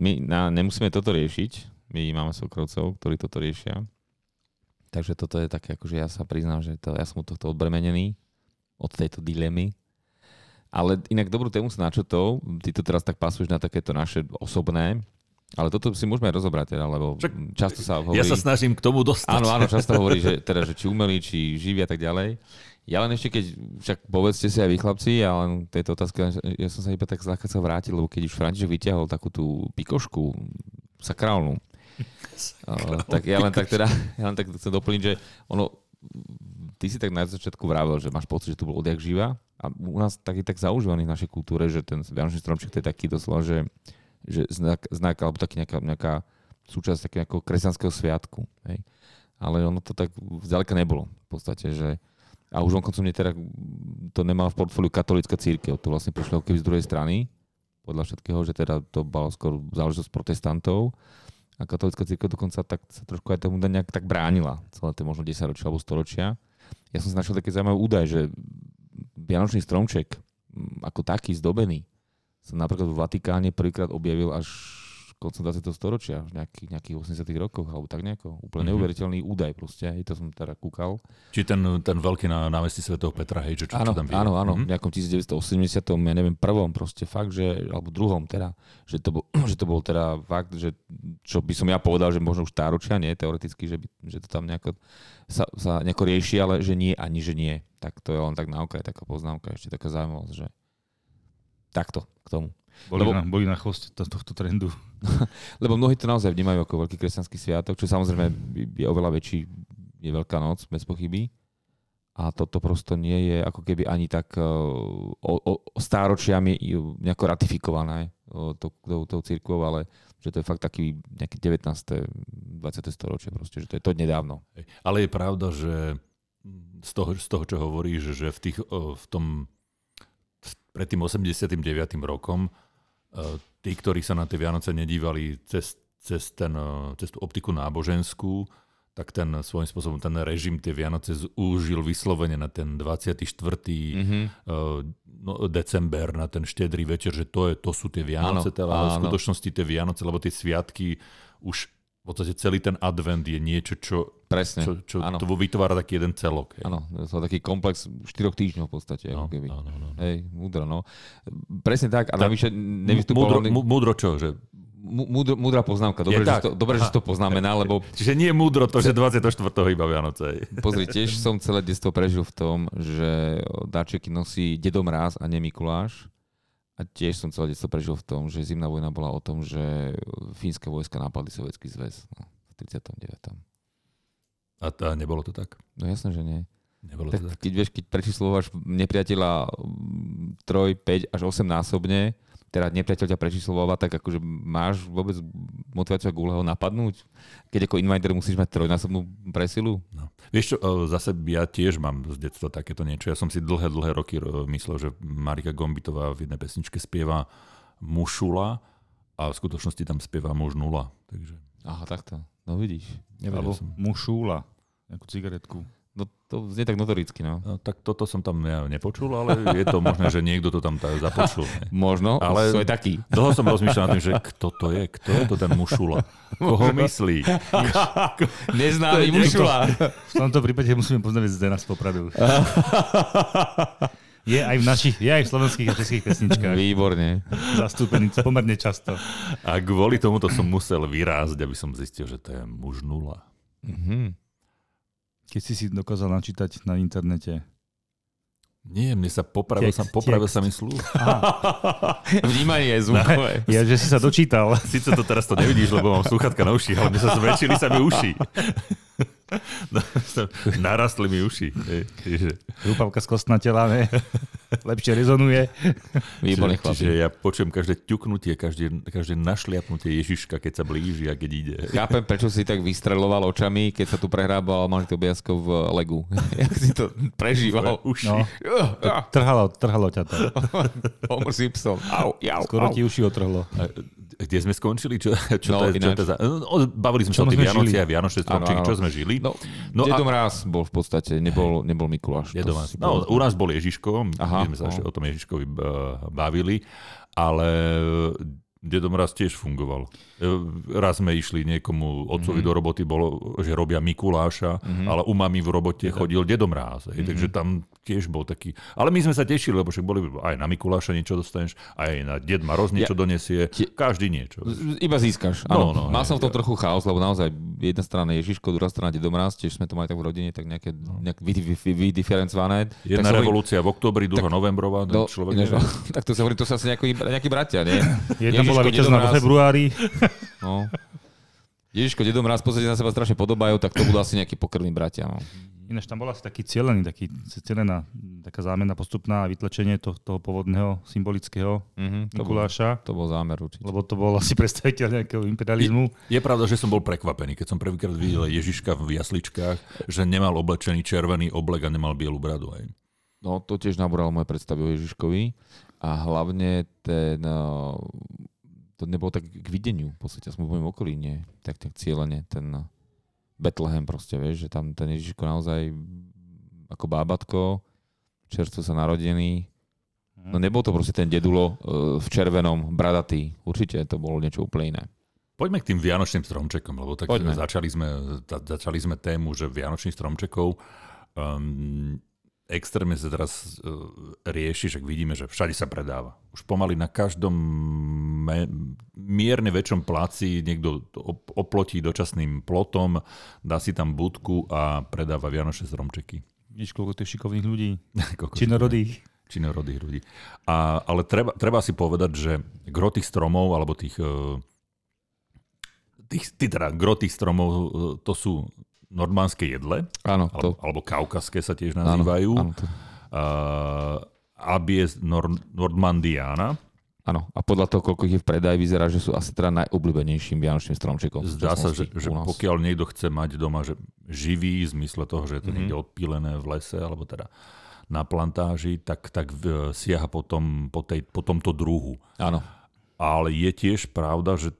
My na, nemusíme toto riešiť. My máme súkrovcov, ktorí toto riešia. Takže toto je také, akože ja sa priznám, že to, ja som od tohto odbremenený. Od tejto dilemy. Ale inak dobrú tému sa načrtol. Ty to teraz tak pasuješ na takéto naše osobné. Ale toto si môžeme rozobrať, teda, lebo Čak, často sa hovorí... Ja sa snažím k tomu dostať. Áno, áno, často hovorí, že, teda, že či umelí, či živia a tak ďalej. Ja len ešte, keď však povedzte si aj vy chlapci, ja len tejto otázky, ja som sa iba tak zľahka sa vrátil, lebo keď už František vyťahol takú tú pikošku sakrálnu, sakrálnu uh, tak ja len tak teda, ja len tak chcem doplniť, že ono... Ty si tak na začiatku vravel, že máš pocit, že tu bol odjak živá a u nás tak je tak zaužívaný v našej kultúre, že ten vianočný stromček to je taký doslova, že, že znak, znak alebo taký nejaká, nejaká súčasť takého nejakého kresťanského sviatku. Hej. Ale ono to tak zďaleka nebolo v podstate, že a už on koncom teda to nemal v portfóliu katolícka cirkev, to vlastne prišlo keby z druhej strany, podľa všetkého, že teda to bola skôr záležitosť protestantov. A katolícka cirkev dokonca tak sa trošku aj tomu nejak tak bránila celé tie možno desaťročia alebo storočia. Ja som si našiel taký zaujímavý údaj, že vianočný stromček ako taký zdobený sa napríklad v Vatikáne prvýkrát objavil až koncom dvadsiateho storočia, v nejakých, nejakých osemdesiatych rokoch alebo tak nejako. Úplne mm-hmm. neuveriteľný údaj proste, hej, to som teda kúkal. Či ten, ten veľký na námestí svätého Petra, hej, čo, čo áno, tam vie? Áno, áno, mm-hmm. v nejakom devätnásťstoosemdesiatom, ja neviem, prvom proste fakt, že, alebo druhom teda, že to, bol, že to bol teda fakt, že čo by som ja povedal, že možno už stáročia, nie, teoreticky, že, by, že to tam nejako sa, sa nejako rieši, ale že nie, ani že nie. Tak to je len tak na okraj, taká poznámka, ešte taká zaujímavosť, že takto k tomu. Boli, lebo, na, boli na chvoste tohto trendu. Lebo mnohí to naozaj vnímajú ako veľký kresťanský sviatok, čo samozrejme je oveľa väčší, je Veľká noc, bez pochyby. A toto prosto nie je ako keby ani tak o, o, stáročiami nejako ratifikované tou to, to cirkvou, ale že to je fakt taký nejaký devätnáste dvadsiate storočie proste, že to je to nedávno. Ale je pravda, že z toho, z toho čo hovoríš, že v, tých, v tom pred tým osemdesiatym deviatym rokom tí, ktorí sa na tie Vianoce nedívali cez, cez, ten, cez tú optiku náboženskú, tak ten svojím spôsobom, ten režim tie Vianoce zúžil vyslovene na ten dvadsiaty štvrtý mm-hmm. no, december, na ten štedrý večer, že to, je, to sú tie Vianoce, áno, teda, áno. Ale v skutočnosti tie Vianoce, lebo tie sviatky už v podstate celý ten advent je niečo, čo, čo, čo to vytvára taký jeden celok. Áno, to je taký komplex štyroch týždňov v podstate. No, keby. Áno, áno. Hej, múdro, no. Presne tak. A navyše nevystupoval... Múdro, múdro čo? Že... Múdro, múdra poznámka. Dobre, že to, dobre že to poznamená, lebo... Čiže nie je múdro to, že dvadsiateho štvrtého iba Vianoce. Pozri, tiež som celé detstvo prežil v tom, že dáčeky nosí Dedo Mráz a nie Mikuláš. A tiež som celé detstvo prežil v tom, že zimná vojna bola o tom, že fínske vojska napadli Sovietský zväz no, v tridsiatom deviatom A tá, nebolo to tak? No jasné, že nie. Nebolo tak, to tak? Keď, vieš, keď prečíslováš nepriateľa tri, päť až osem násobne, teda nepriateľ ťa prečíslováva, tak akože máš vôbec motiváciu ako ho napadnúť? Keď ako invader musíš mať trojnásobnú presilu? No. Vieš čo, zase ja tiež mám z detstva takéto niečo. Ja som si dlhé, dlhé roky myslel, že Marika Gombitová v jednej pesničke spieva Mušula a v skutočnosti tam spieva muž nula. Takže... Aha, takto. No vidíš. Alebo ja som... Mušula, nejakú cigaretku. No to znie tak notoricky, no. no. Tak toto som tam ja nepočul, ale je to možné, že niekto to tam započul. Ne? Možno, ale sú aj takí. Dlho som rozmýšľal na tým, že kto to je, kto je to ten mušula? Koho myslí? Neznámy mušula. V tomto prípade musíme poznať, že nás popravil. Je aj v našich, je aj v slovenských a českých pesničkách. Výborne. Zastúpený pomerne často. A kvôli tomuto som musel vyrásť, aby som zistil, že to je muž nula. Mhm. Keď si si dokázal načítať na internete. Nie, mne sa popravil, text, sa, popravil sa mi slúch. Vnímanie je zvukové. Ja, že si sa dočítal. Sice to teraz to nevidíš, lebo mám slúchatka na uši, ale mne sa zväčšili sa mi uši. Narastli mi uši. Rúpavka z kostna tela, ne? Lepšie rezonuje. Výborný chlapík. Čiže ja počujem každé ťuknutie, každé, každé našliapnutie Ježiška, keď sa blíži a keď ide. Chápem, prečo si tak vystreľoval očami, keď sa tu prehrábal Malý Tobiasko v legu. Jak si to prežíval. Uši. No. Trhalo, trhalo ťa to. Homer Simpson. Au, jau, Skoro au. ti uši otrhlo. A kde sme skončili? Čo, čo no, to je, čo to je za... no, bavili sme sa o tých Vianoci a Vianočné stromčeky, čo sme žili. No, no, Dedom a... raz bol v podstate, nebol, nebol Mikuláš. Dedom raz. No, u nás bol Ježiško. Aha. My sme sa ešte o tom Ježiškovi bavili, ale Dedom raz tiež fungoval. Raz sme išli niekomu, otcovi mm-hmm. do roboty bolo, že robia Mikuláša, mm-hmm. ale u mami v robote chodil Dedom raz. Mm-hmm. Takže tam tiež bol taký... Ale my sme sa tešili, lebo však boli aj na Mikuláša niečo dostaneš, aj na Ded Maroz niečo ja, donesie, každý niečo. Iba získaš. Áno. No, no, mal som v tom trochu chaos, lebo naozaj jedna strana Ježiško, druhá strana Dedom raz, tiež sme to mali tak v rodine, tak nejaké nejak vydiferencované. Jedna tak revolúcia hovorím, v októbri, druhá novembrová. No, človek než, tak to sa hovorí, to sa asi nejaký, nejaký bratia, nie? Jedna bola víťazná vo februári. No. Ježiško, Dedom raz pozrite na seba strašne podobajú, tak to budú asi nejakí pokrvní bratia. No. Ináč tam bola asi taký cieľený, taký cieľená, taká zámena postupná a vytlačenie to, toho pôvodného symbolického mm-hmm, Mikuláša. To bol, to bol zámer určite. Lebo to bol asi predstaviteľ nejakého imperializmu. Je, je pravda, že som bol prekvapený, keď som prvýkrát videl Ježiška v jasličkách, že nemal oblečený červený oblek a nemal bielu bradu. Aj. No to tiež nabúralo moje predstavy o Ježiškovi a hlavne ten... To nebolo tak k videniu, v podstate aspoň v mojom okolí nie. Tak, tak cieľene, ten Betlehem proste, vieš, že tam ten Ježiško naozaj ako bábatko, čerstvo sa narodený. No nebol to proste ten dedulo v červenom, bradatý. Určite to bolo niečo úplne iné. Poďme k tým Vianočným stromčekom, lebo tak začali sme, začali sme tému, že Vianočných stromčekov um, extrémne sa teraz uh, rieši, že vidíme, že všade sa predáva. Už pomaly na každom me- mierne väčšom pláci niekto op- oplotí dočasným plotom, dá si tam budku a predáva vianočné stromčeky. Víš, koľko tých šikovných ľudí, činorodých. Činorodých ľudí. A, ale treba, treba si povedať, že gro tých stromov, alebo tých, uh, tých, tých teda gro tých stromov, uh, to sú nordmanské jedle, áno, to... alebo kaukaské sa tiež nazývajú. Áno, áno, to... uh, Abies Nordmanniana. Áno, a podľa toho, koľko ich je v predaji, vyzerá, že sú asi teda najobľúbenejším vianočným stromčekom. Zdá sa, že, že pokiaľ niekto chce mať doma že živý, v zmysle toho, že je to mm-hmm. niekde odpílené v lese, alebo teda na plantáži, tak, tak uh, siaha po, tom, po, tej, po tomto druhu. Áno. Ale je tiež pravda, že,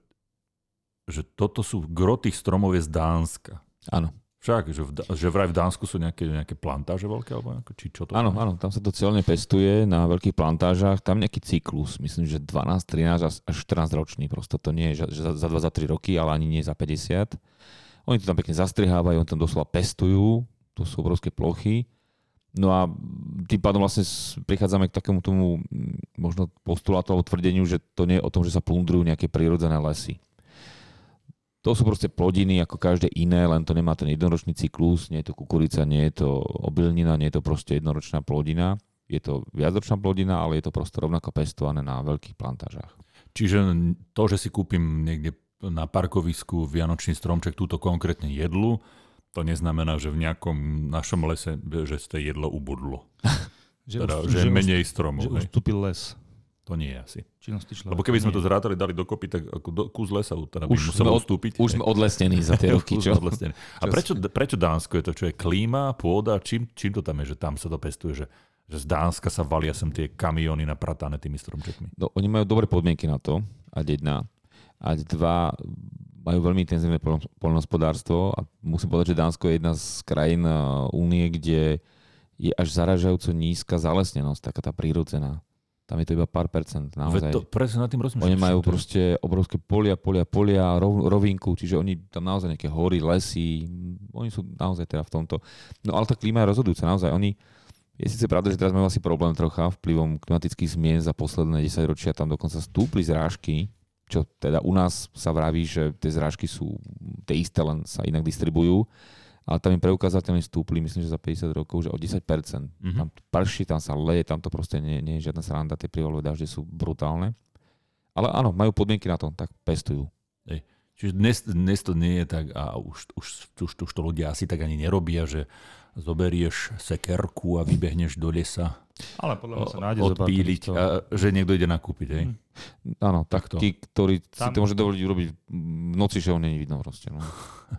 že toto sú grotých stromov je z Dánska. Áno. Však, že, v, že vraj v Dánsku sú nejaké, nejaké plantáže veľké, alebo nejaké, či čo to? Áno, áno, tam sa to cieľne pestuje na veľkých plantážach. Tam nejaký cyklus, myslím, že dvanásť, trinásť až štrnásť ročný. Prosto to nie je za, za dva, za tri roky, ale ani nie za päťdesiat. Oni to tam pekne zastrihávajú, oni tam doslova pestujú. To sú obrovské plochy. No a tým pádom vlastne prichádzame k takému tomu možno postulátu alebo tvrdeniu, že to nie je o tom, že sa plundrujú nejaké prírodzené lesy. To sú proste plodiny ako každé iné, len to nemá ten jednoročný cyklus, nie je to kukurica, nie je to obilnina, nie je to proste jednoročná plodina. Je to viacročná plodina, ale je to proste rovnako pestované na veľkých plantážach. Čiže to, že si kúpim niekde na parkovisku vianočný stromček, túto konkrétne jedlu, to neznamená, že v nejakom našom lese, že ste jedlo ubudlo. Že, teda, už, že, že menej stromov. Že ustúpil les. To nie je asi. Lebo keby sme nie. to zrátali, dali dokopy, tak ako do, kus lesa teda už musel odstúpiť. Už sme odlesnení za tie roky. Čo? A prečo, prečo Dánsko je to? Čo je klíma, pôda? Čím, čím to tam je? Že tam sa to pestuje? Že, že z Dánska sa valia sem tie kamióny napratané tými stromčekmi? No, oni majú dobré podmienky na to. A jedna. A dva majú veľmi intenzívne poľnohospodárstvo a musím povedať, že Dánsko je jedna z krajín únie, kde je až zaražajúco nízka zalesnenosť, taká tá prírodzená. Tam je to iba pár percent, naozaj. To, presne nad tým rozmýšľam. Oni majú proste obrovské polia, polia, polia, rov, rovinku, čiže oni tam naozaj nejaké hory, lesy, oni sú naozaj teda v tomto. No ale tá klíma je rozhodujúca, naozaj. Oni, je síce pravda, že teraz majú asi problém trocha vplyvom klimatických zmien za posledné desaťročia, tam dokonca stúpli zrážky, čo teda u nás sa vraví, že tie zrážky sú tie isté, len sa inak distribujú. Ale tam im preukázateľne stúpli, myslím, že za päťdesiat rokov, že o desať percent. Mm-hmm. Tam prší, tam sa leje, tam to proste nie, nie je žiadna sranda, tie prívalové dažde sú brutálne. Ale áno, majú podmienky na to, tak pestujú. Ej, čiže dnes, dnes to nie je tak, a už, už, už, už to ľudia asi tak ani nerobia, že zoberieš sekerku a vybehneš do lesa. Ale podľa mňa sa nájde odpíliť, to... a, že niekto ide nakúpiť. Hej? Mm. Áno, tak takto. Tí, ktorí tam... si to môže dovoliť urobiť v noci, že ho není vidno proste. No.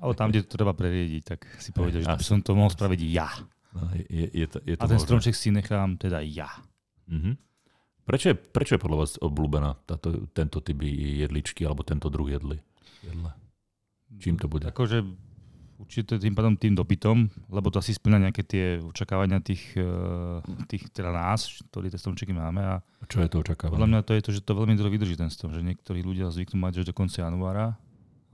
Ale tam, kde to treba preriediť, tak si povedal, že som to mohol spraviť ja. No, je, je to, je to a ten možno. Stromček si nechám teda ja. Mm-hmm. Prečo, je, prečo je podľa vás obľúbená táto, tento typ jedličky alebo tento druh jedly? Jedle. Čím to bude? Akože určite tým pádom tým dopytom, lebo to asi splňa nejaké tie očakávania tých, tých teda nás, ktorí tie stromčeky máme. A čo je to očakávanie? Podľa mňa to je to, že to veľmi dlho vydrží ten strom, že niektorí ľudia zvyknú mať až do konca januára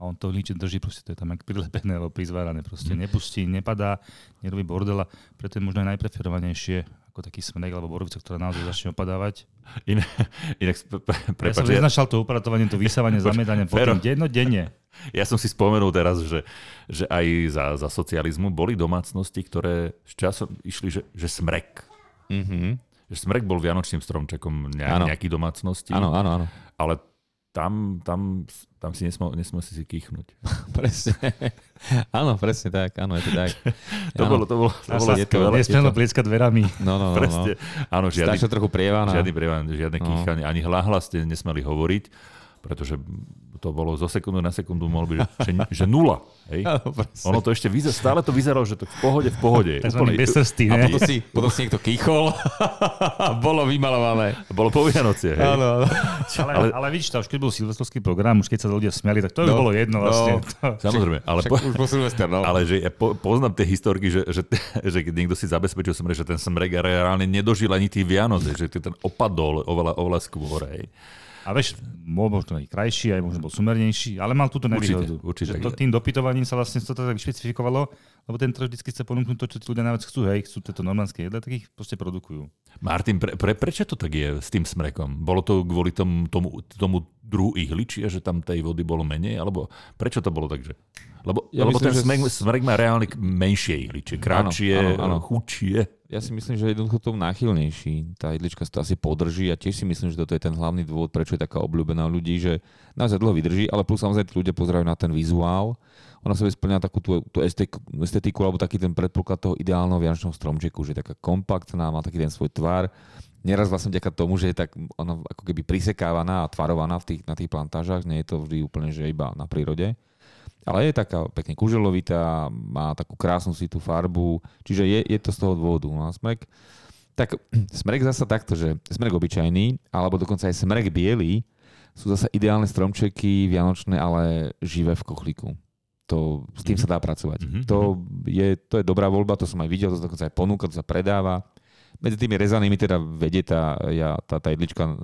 a on to nič drží, proste to je tam jak prilepené alebo prizvárané, proste mm. nepustí, nepadá, nerobí bordel a preto je možno aj najpreferovanejšie ako taký smenek alebo borovica, ktorá naozaj začne opadávať. In, inak, prepáč, ja som neznašal to upratovanie, to vysávanie, zamiedanie potom dennodenne. Ja som si spomenul teraz, že, že aj za, za socializmu boli domácnosti, ktoré s časom išli, že, že smrek. Mm-hmm. Že smrek bol vianočným stromčekom nejakých domácností. Áno, áno, áno. Ale tam, tam, tam si nesmel, nesmel si si kýchnuť. Presne. Áno, presne tak. Áno, je to tak. to bolo, to bolo. To bolo je to, nesmielno plieskať dverami. No, no, no. Presne. Áno, žiadny, trochu prievan, žiadny prievan, žiadne no. kýchanie. Ani hláhlas ste nesmeli hovoriť, pretože to bolo zo sekundu na sekundu mohlo byť, že, že nula. Hej? No, ono to ešte vyzeralo, stále to vyzeralo, že to v pohode, v pohode. Takzvaný bezsrstý, ne? A potom si, potom si niekto kýchol a bolo vymalované. Bolo po Vianocie, hej? Áno. Ale, ale vidíš, už keď bol silvestrovský program, už keď sa ľudia smiali, tak to by no, bolo jedno vlastne. No, samozrejme. Ale však po, už bol silvester, no. Ale že ja po, poznám tie historky, že, že, že keď niekto si zabezpečil smrek, že ten smrek reálne nedožil ani tých Vianoc, že ten opadol oveľa, oveľa skôr, hej. A vieš, možno aj krajší, aj možno bol sumernejší, ale mal túto nevýhodu. Určite, určite. To, tým dopytovaním sa vlastne to tak špecifikovalo, lebo ten trh vždycky chce ponúknuť to, čo tí ľudia najviac chcú, hej, chcú tieto normandské jedlá, tak ich proste produkujú. Martin, pre, pre, prečo to tak je s tým smrekom? Bolo to kvôli tomu, tomu, tomu druhu ihličia, že tam tej vody bolo menej? Alebo prečo to bolo tak, že... Lebo, ja lebo myslím, ten smrek, smrek má reálne menšie ihličie, kratšie, chučie. Ja si myslím, že jednoducho to náchylnejší. Tá jedlička si to asi podrží a tiež si myslím, že toto je ten hlavný dôvod, prečo je taká obľúbená ľudí, že naozaj dlho vydrží, ale plus samozrejme tí ľudia pozerajú na ten vizuál. Ona sa splňa takú tú, tú estetiku alebo taký ten predpoklad toho ideálneho vianočného stromčeku, že je taká kompaktná, má taký ten svoj tvar. Neraz vlastne vďaka tomu, že je tak ona ako keby prisekávaná a tvarovaná v tých, na tých plantážach, nie je to vždy úplne, že iba na prírode. Ale je taká pekne kuželovitá, má takú krásnu si tú farbu, čiže je, je to z toho dôvodu. No a smrek, tak smrek zasa takto, že smrek obyčajný, alebo dokonca aj smrek biely, sú zasa ideálne stromčeky, vianočné, ale živé v kochlíku. To, s tým mm-hmm. sa dá pracovať. Mm-hmm. To, je, to je dobrá voľba, to som aj videl, to sa dokonca aj ponúka, to sa predáva. Medzi tými rezanými teda vedie tá, ja, tá, tá jedlička e,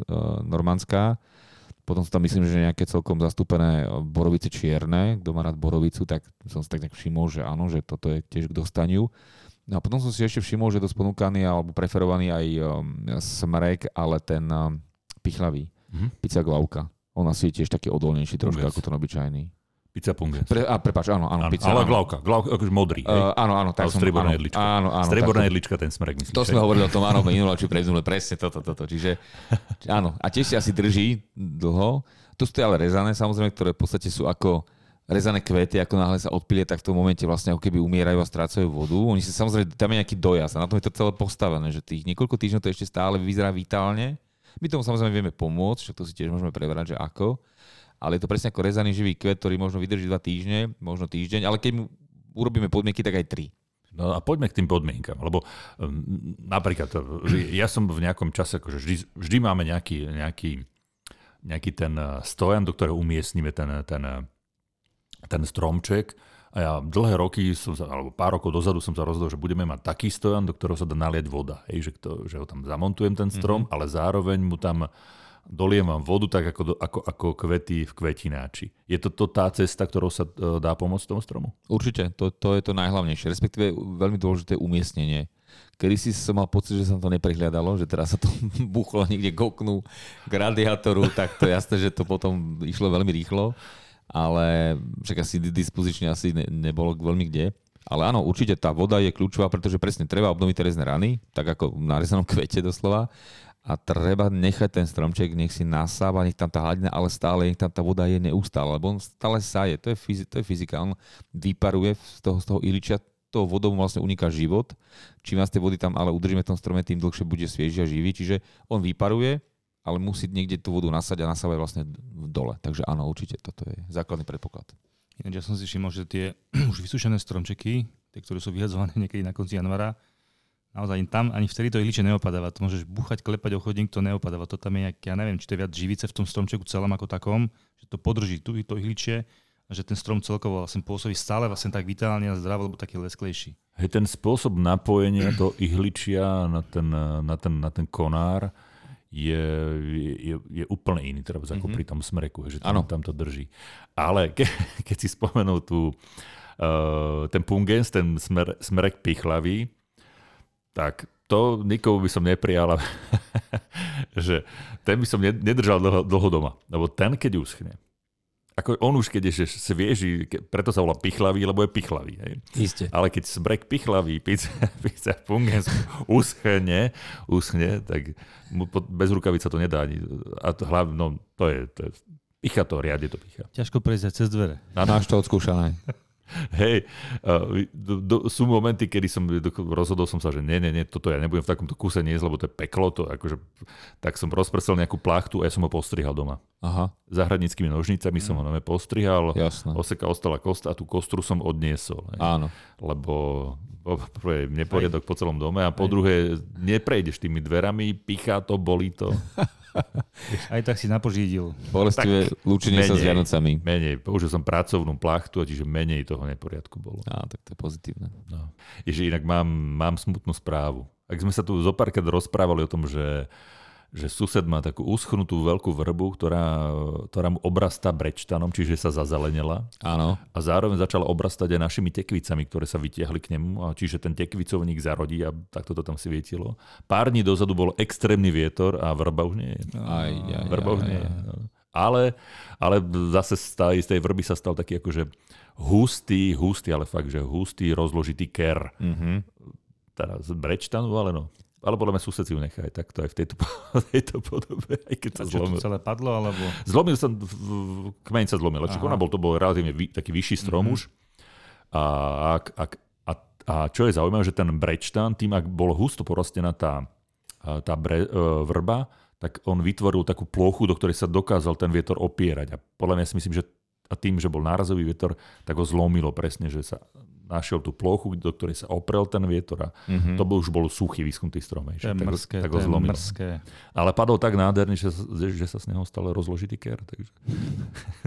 normandská. Potom sú tam, myslím, že nejaké celkom zastúpené borovice čierne. Kto má rád borovicu, tak som si tak nejak všimol, že áno, že toto je tiež k dostaniu. No a potom som si ešte všimol, že je dosť ponúkaný alebo preferovaný aj um, smrek, ale ten um, pichlavý. Mm-hmm. Picea Glavka. On asi je tiež taký odolnejší trošku ako ten obyčajný. Picea Pungens. Pre, a prepáč, áno, áno. áno pizza, ale áno. Glavka, glavka, akože modrý. Uh, áno, áno. Tak som, streborná áno, jedlička. Áno, áno, streborná tak, jedlička, ten smrek, myslím. To sme hovorili o tom, áno, minulé, či predzumle, presne toto, toto. Čiže, áno, a tiež si asi drží dlho. Tu sú ale rezané, samozrejme, ktoré v podstate sú ako rezané kvety, ako náhle sa odpilie, tak v tom momente vlastne ako keby umierajú a strácajú vodu. Oni si samozrejme, tam je nejaký dojazd a na tom je to celé postavené, že tých niekoľko týždňov to ešte stále vyzerá vitálne. My tomu samozrejme vieme pomôcť, čo to si tiež môžeme prebrať, že ako. Ale je to presne ako rezaný živý kvet, ktorý možno vydrží dva týždne, možno týždeň, ale keď mu urobíme podmienky, tak aj tri. No a poďme k tým podmienkam, lebo um, napríklad, ja som v nejakom čase, akože vždy, vždy máme nejaký, nejaký, nejaký ten stojan, do ktorého umiestnime ten, ten ten stromček. A ja dlhé roky, som sa, alebo pár rokov dozadu som sa rozhodol, že budeme mať taký stojan, do ktorého sa dá naliať voda. Hej, že, to, že ho tam zamontujem ten strom, mm-hmm. ale zároveň mu tam dolievam vodu tak ako, ako, ako kvety v kvetináči. Je to, to tá cesta, ktorou sa dá pomôcť tomu stromu? Určite, to, to je to najhlavnejšie. Respektíve veľmi dôležité umiestnenie. Kedy si som mal pocit, že som to neprihľadalo, že teraz sa to buchlo niekde goknú k radiátoru, tak to je jasné, že to potom išlo veľmi rýchlo, ale však asi dispozične asi ne, nebolo veľmi kde. Ale áno, určite tá voda je kľúčová, pretože presne treba obnoviť terezné rany, tak ako na rezanom kvete doslova, a treba nechať ten stromček, nech si nasáva, nech tam tá hladina, ale stále, nech tam tá voda je neustále, lebo on stále saje, to je, fyzi- to je fyzika, on vyparuje z toho, z toho iličia, toho vodou vlastne uniká život. Čím vás tej vody tam ale udržíme v tom strome, tým dlhšie bude svieži a živý, čiže on vyparuje, ale musí niekde tú vodu nasať a nasávať vlastne dole. Takže áno, určite, toto je základný predpoklad. Ináč ja som si všimol, že tie už vysúšené stromčeky, tie, ktoré sú vyhadzované niekedy na konci januára, naozaj tam ani vtedy to ihličie neopadáva. To môžeš búchať, klepať o chodník, to neopadáva. To tam je nejak, ja neviem, či to je viac živice v tom stromčeku celom ako takom, že to podrží tu to ihličie a že ten strom celkovo vlastne pôsobí stále vlastne tak vitálne a zdravo, lebo taký lesklejší. Hej, ten spôsob napojenia toho ihličia na ten, na ten, na ten konár je, je, je úplne iný, teda ako mm-hmm. pri tom smreku, že tam, tam to drží. Ale ke, keď si spomenul tú, uh, ten pungens, ten smer, smrek pichlavý, tak to nikomu by som neprijal, že ten by som nedržal dlho, dlho doma. Lebo ten, keď uschne, ako on už keď je svieži, preto sa volá pichlavý, lebo je pichlavý. Isté. Ale keď smrek pichlavý, Picea Pungens uschne, uschne, tak bez rukavic sa to nedá. A to hlavne, no, to je, to je, picha to, riadne to picha. Ťažko prejsť cez dvere. Máš to odskúšané. Hej, do, do, sú momenty, kedy som do, rozhodol som sa, že nie, nie, nie, toto ja nebudem v takomto kúse niesť, lebo to je peklo, to akože, tak som rozprsel nejakú plachtu a ja som ho postrihal doma. Aha. Zahradníckymi nožnicami mm. som ho nome postrihal, oseka ostala kost a tú kostru som odniesol. Hej. Áno. Lebo po prvé neporiadok po celom dome a po Aj. druhé neprejdeš tými dverami, pichá to, bolí to. Aj tak si napožídil. Bolestivé lúčenie sa s Vianocami. Menej, použil som pracovnú plachtu, čiže menej toho neporiadku bolo. Á, tak to je pozitívne. No. Ježe inak mám, mám smutnú správu. Ak sme sa tu zopárkrát rozprávali o tom, že, že sused má takú uschnutú veľkú vrbu, ktorá, ktorá mu obrastá brečtanom, čiže sa zazelenila. Áno. A zároveň začala obrastať aj našimi tekvicami, ktoré sa vytiahli k nemu. A čiže ten tekvicovník zarodí a takto to tam svietilo. Pár dní dozadu bol extrémny vietor a vrba už nie je. Aj, aj, vrba aj, už aj, nie aj. je. Ale, ale zase z tej vrby sa stal taký akože hustý, hustý, ale fakt, že hustý, rozložitý ker. Mm-hmm. Teda z brečtanu, ale no. Ale podľa mňa sused si ju nechá aj takto, aj v tejto, tejto podobe, aj keď sa zlomil. A čo to celé padlo? Alebo... Zlomil sa, kmeň sa zlomil. Čiže ona bol, to bol relatívne vý, taký vyšší strom už. A, a, a, a čo je zaujímavé, že ten brečtan, tým, ak bol husto porastená tá, tá bre, vrba, tak on vytvoril takú plochu, do ktorej sa dokázal ten vietor opierať. A podľa mňa si myslím, že a tým, že bol nárazový vietor, tak ho zlomilo presne, že sa našiel tú plochu, do ktorej sa oprel ten vietor a mm-hmm. to už bol suchý vyschnutý strom. To je tak, mrzké, tak ho zlomilo. Mrzké. Ale padol tak nádherný, že, že sa s neho stalo rozložitý ker. Takže...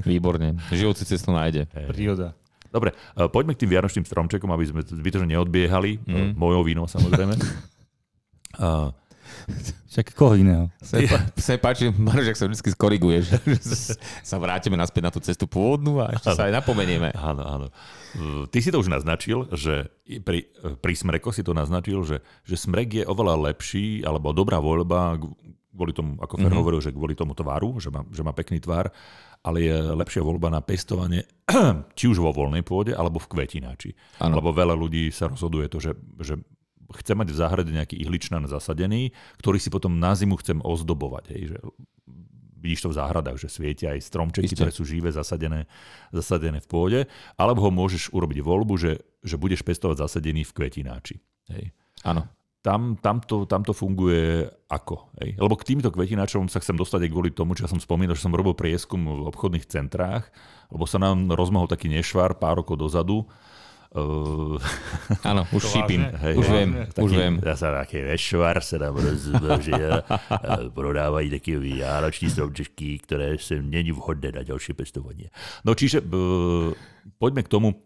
Výborne. Život si cestu nájde. Príroda. Dobre, poďme k tým vianočným stromčekom, aby sme vytože neodbiehali. Mm. Mojou vínou, samozrejme. A... Však koho iného. Sa mi páči, Maroš, ak sa vždy skoriguješ. Sa vrátime naspäť na tú cestu pôvodnú a ešte sa aj napomenieme. Áno, áno. Ty si to už naznačil, že pri, pri smreko si to naznačil, že, že smrek je oveľa lepší, alebo dobrá voľba, kvôli tomu, ako Fer mm-hmm. hovoril, že kvôli tomu tvaru, že má, že má pekný tvar, ale je lepšia voľba na pestovanie, či už vo voľnej pôde, alebo v kvetináči. Ano. Lebo veľa ľudí sa rozhoduje to, že... že chcem mať v záhrade nejaký ihličnan zasadený, ktorý si potom na zimu chcem ozdobovať. Hej, že vidíš to v záhradách, že svietia aj stromčeky, Isté. ktoré sú živé, zasadené, zasadené v pôde. Alebo ho môžeš urobiť voľbu, že, že budeš pestovať zasadený v kvetináči. Áno. Tam, tam, to, tam to funguje ako? Hej? Lebo k týmto kvetináčom sa chcem dostať aj kvôli tomu, čo ja som spomínal, že som robil prieskum v obchodných centrách, lebo sa nám rozmohol taký nešvar pár rokov dozadu, Áno, už šípim. Už viem, už viem. Zase nejaký vešvar se nám rozmnožil. Prodávají taky vánoční stromčeky, které se není vhodné na ďalšie pestovanie. No čiže poďme k tomu.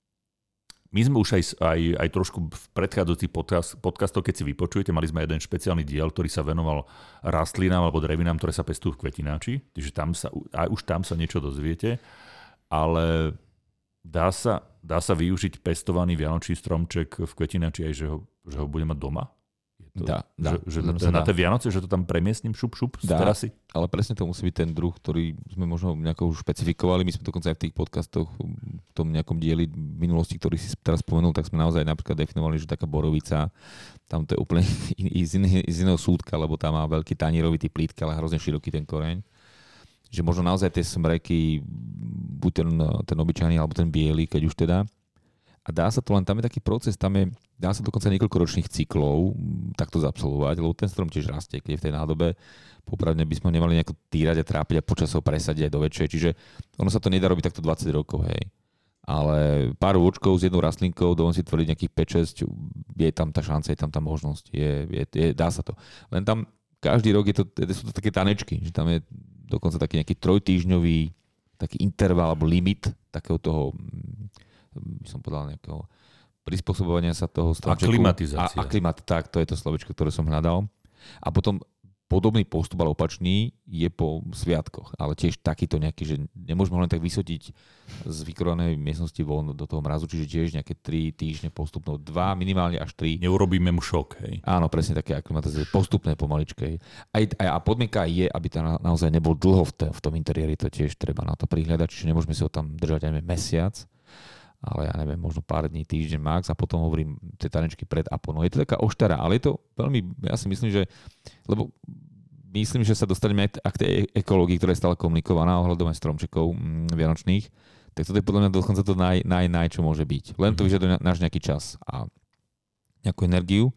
My sme už aj, aj, aj trošku v predchádzajúcich podcast, podcastov, keď si vypočujete, mali sme jeden špeciálny diel, ktorý sa venoval rastlinám alebo drevinám, ktoré sa pestujú v kvetináči. Čiže tam sa, aj už tam sa niečo dozviete. Ale dá sa, dá sa využiť pestovaný vianočný stromček v kvetináči aj, že ho, že ho bude mať doma? To, dá, dá. Že, že na, na tie Vianoce, že to tam premiesním šup, šup z terasy? Ale presne to musí byť ten druh, ktorý sme možno nejako už špecifikovali. My sme dokonca aj v tých podcastoch v tom nejakom dieli minulosti, ktorý si teraz spomenul, tak sme naozaj napríklad definovali, že taká borovica, tam to je úplne in, z, iné, z iného súdka, lebo tam má veľký tanierovitý plítka, ale hrozne široký ten koreň. Že možno naozaj tie smreky, buď ten, ten obyčajný, alebo ten biely, keď už teda. A dá sa to, len tam je taký proces, tam je, dá sa dokonca niekoľkoročných cyklov takto zabsolvovať, lebo ten strom tiež rastie, keď je v tej nádobe. Popravne by sme nemali nejako týrať a trápiť a počas ho presadiť aj do väčšej. Čiže ono sa to nedá robiť takto dvadsať rokov, hej. Ale pár úročkov s jednou rastlinkou, dovolím si tvrdiť nejakých päť šesť, je tam tá šanca, je tam tá možnosť, je, je, je, dá sa to. Len tam každý rok je to, sú to také tanečky, že tam je dokonca taký nejaký trojtýždňový taký interval alebo limit takého toho, by som podal nejakého prispôsobovania sa toho stromčeku. Aklimatizácia. A, aklimat, tak, to je to slovečko, ktoré som hľadal. A potom podobný postup, ale opačný, je po sviatkoch. Ale tiež takýto nejaký, že nemôžeme len tak vysotiť z vykrovanej miestnosti von do toho mrazu, čiže tiež nejaké tri týždne postupno, dva, minimálne až tri. Neurobíme mu šok, hej. Áno, presne také aklimatizácie, postupné pomaličke. A, a, a podmienka je, aby to na, naozaj nebol dlho v, t- v tom interiéri, to tiež treba na to prihľadať, čiže nemôžeme si ho tam držať aj mesiac, ale ja neviem, možno pár dní, týždeň max a potom hovorím tie tanečky pred a po. No je to taká oštara, ale je to veľmi, ja si myslím, že, lebo myslím, že sa dostaneme aj k tej ekológii, ktorá je stále komunikovaná ohľadom aj stromčekov mm, vianočných, tak toto je podľa mňa dokonca to naj, naj, naj, čo môže byť. Len to vyžaduje náš nejaký čas a nejakú energiu.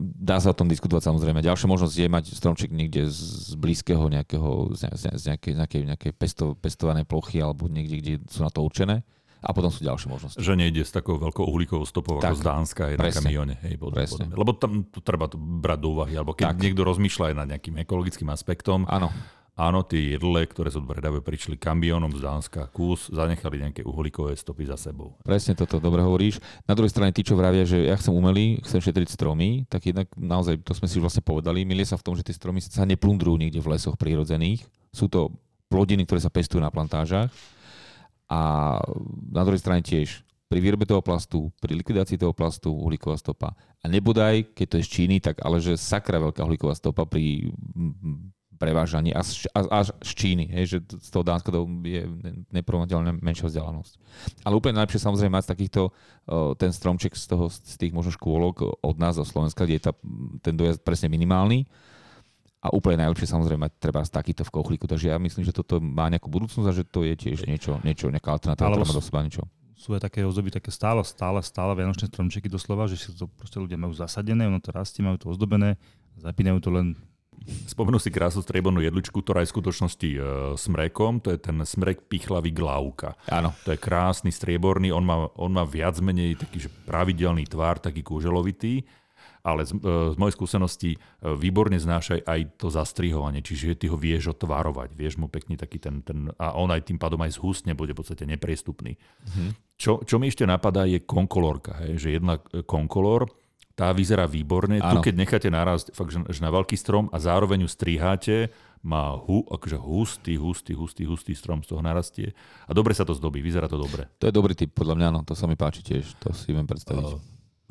Dá sa o tom diskutovať samozrejme. Ďalšia možnosť je mať stromček niekde z blízkeho nejakého, z nejakej, nejakej, nejakej pesto, pestovanej plochy alebo niekde, kde sú na to určené. A potom sú ďalšie možnosti. Že nejde s takou veľkou uhlíkovou stopou tak, ako z Dánska aj na kamióne. Hej, presne. Lebo tam to treba to brať do úvahy. Alebo keď tak. Niekto rozmýšľa aj nad nejakým ekologickým aspektom. Áno. Áno, tie jedle, ktoré sú predávne, prišli kamiónom z Dánska kus, zanechali nejaké uhlíkové stopy za sebou. Presne toto, dobre hovoríš. Na druhej strane tí, čo vravia, že ja chcem umelý, chcem šetriť stromy, tak jednak naozaj, to sme si už vlastne povedali, milie sa v tom, že tie stromy sa neplundrujú niekde v lesoch prírodzených. Sú to plodiny, ktoré sa pestujú na plantážach. A na druhej strane tiež pri výrobe toho plastu, pri likvidácii toho plastu uhlíková stopa. A nebodaj, keď to je z Číny, tak ale že sakra veľká uhlíková stopa pri prevážanie až, až, až z Číny, hej, že z toho Dánska to je neporovnateľne menšia vzdialenosť. Ale úplne najlepšie samozrejme mať takýchto, ten stromček z, toho, z tých možno škôlok od nás do Slovenska, kde je tá, ten dojazd presne minimálny. A úplne najlepšie samozrejme treba z takýto v kochlíku. Takže ja myslím, že toto má nejakú budúcnosť a že to je tiež niečo, niečo nejaká alternatíva, ktorá má do seba niečo. Sú aj také ozdoby, také stále, stále, stále vianočné stromčeky doslova, že si to proste ľudia majú zasadené, ono to rastie, majú to ozdobené, zapínajú to len. Spomenú si krásnu striebornú jedličku, ktorá je v skutočnosti e, smrekom. To je ten smrek pichlavý glauka. Áno. To je krásny, strieborný. On má, on má viac menej taký že pravidelný tvar, taký kúželovitý. Ale z, e, z mojej skúsenosti e, výborne znáša aj to zastrihovanie. Čiže ty ho vieš otvárovať. Vieš mu pekne taký ten, ten... A on aj tým pádom aj zhustne, bude v podstate nepriestupný. Mhm. Čo, čo mi ešte napadá je konkolórka. Hej? Že jedna konkolór tá vyzerá výborne. Ano. Tu, keď necháte narásť fakt, že na veľký strom a zároveň ju striháte, má hu, akože hustý, hustý, hustý, hustý strom z toho narastie. A dobre sa to zdobí, vyzerá to dobre. To je dobrý typ, podľa mňa, no, to sa mi páči tiež, to si viem predstaviť. Uh,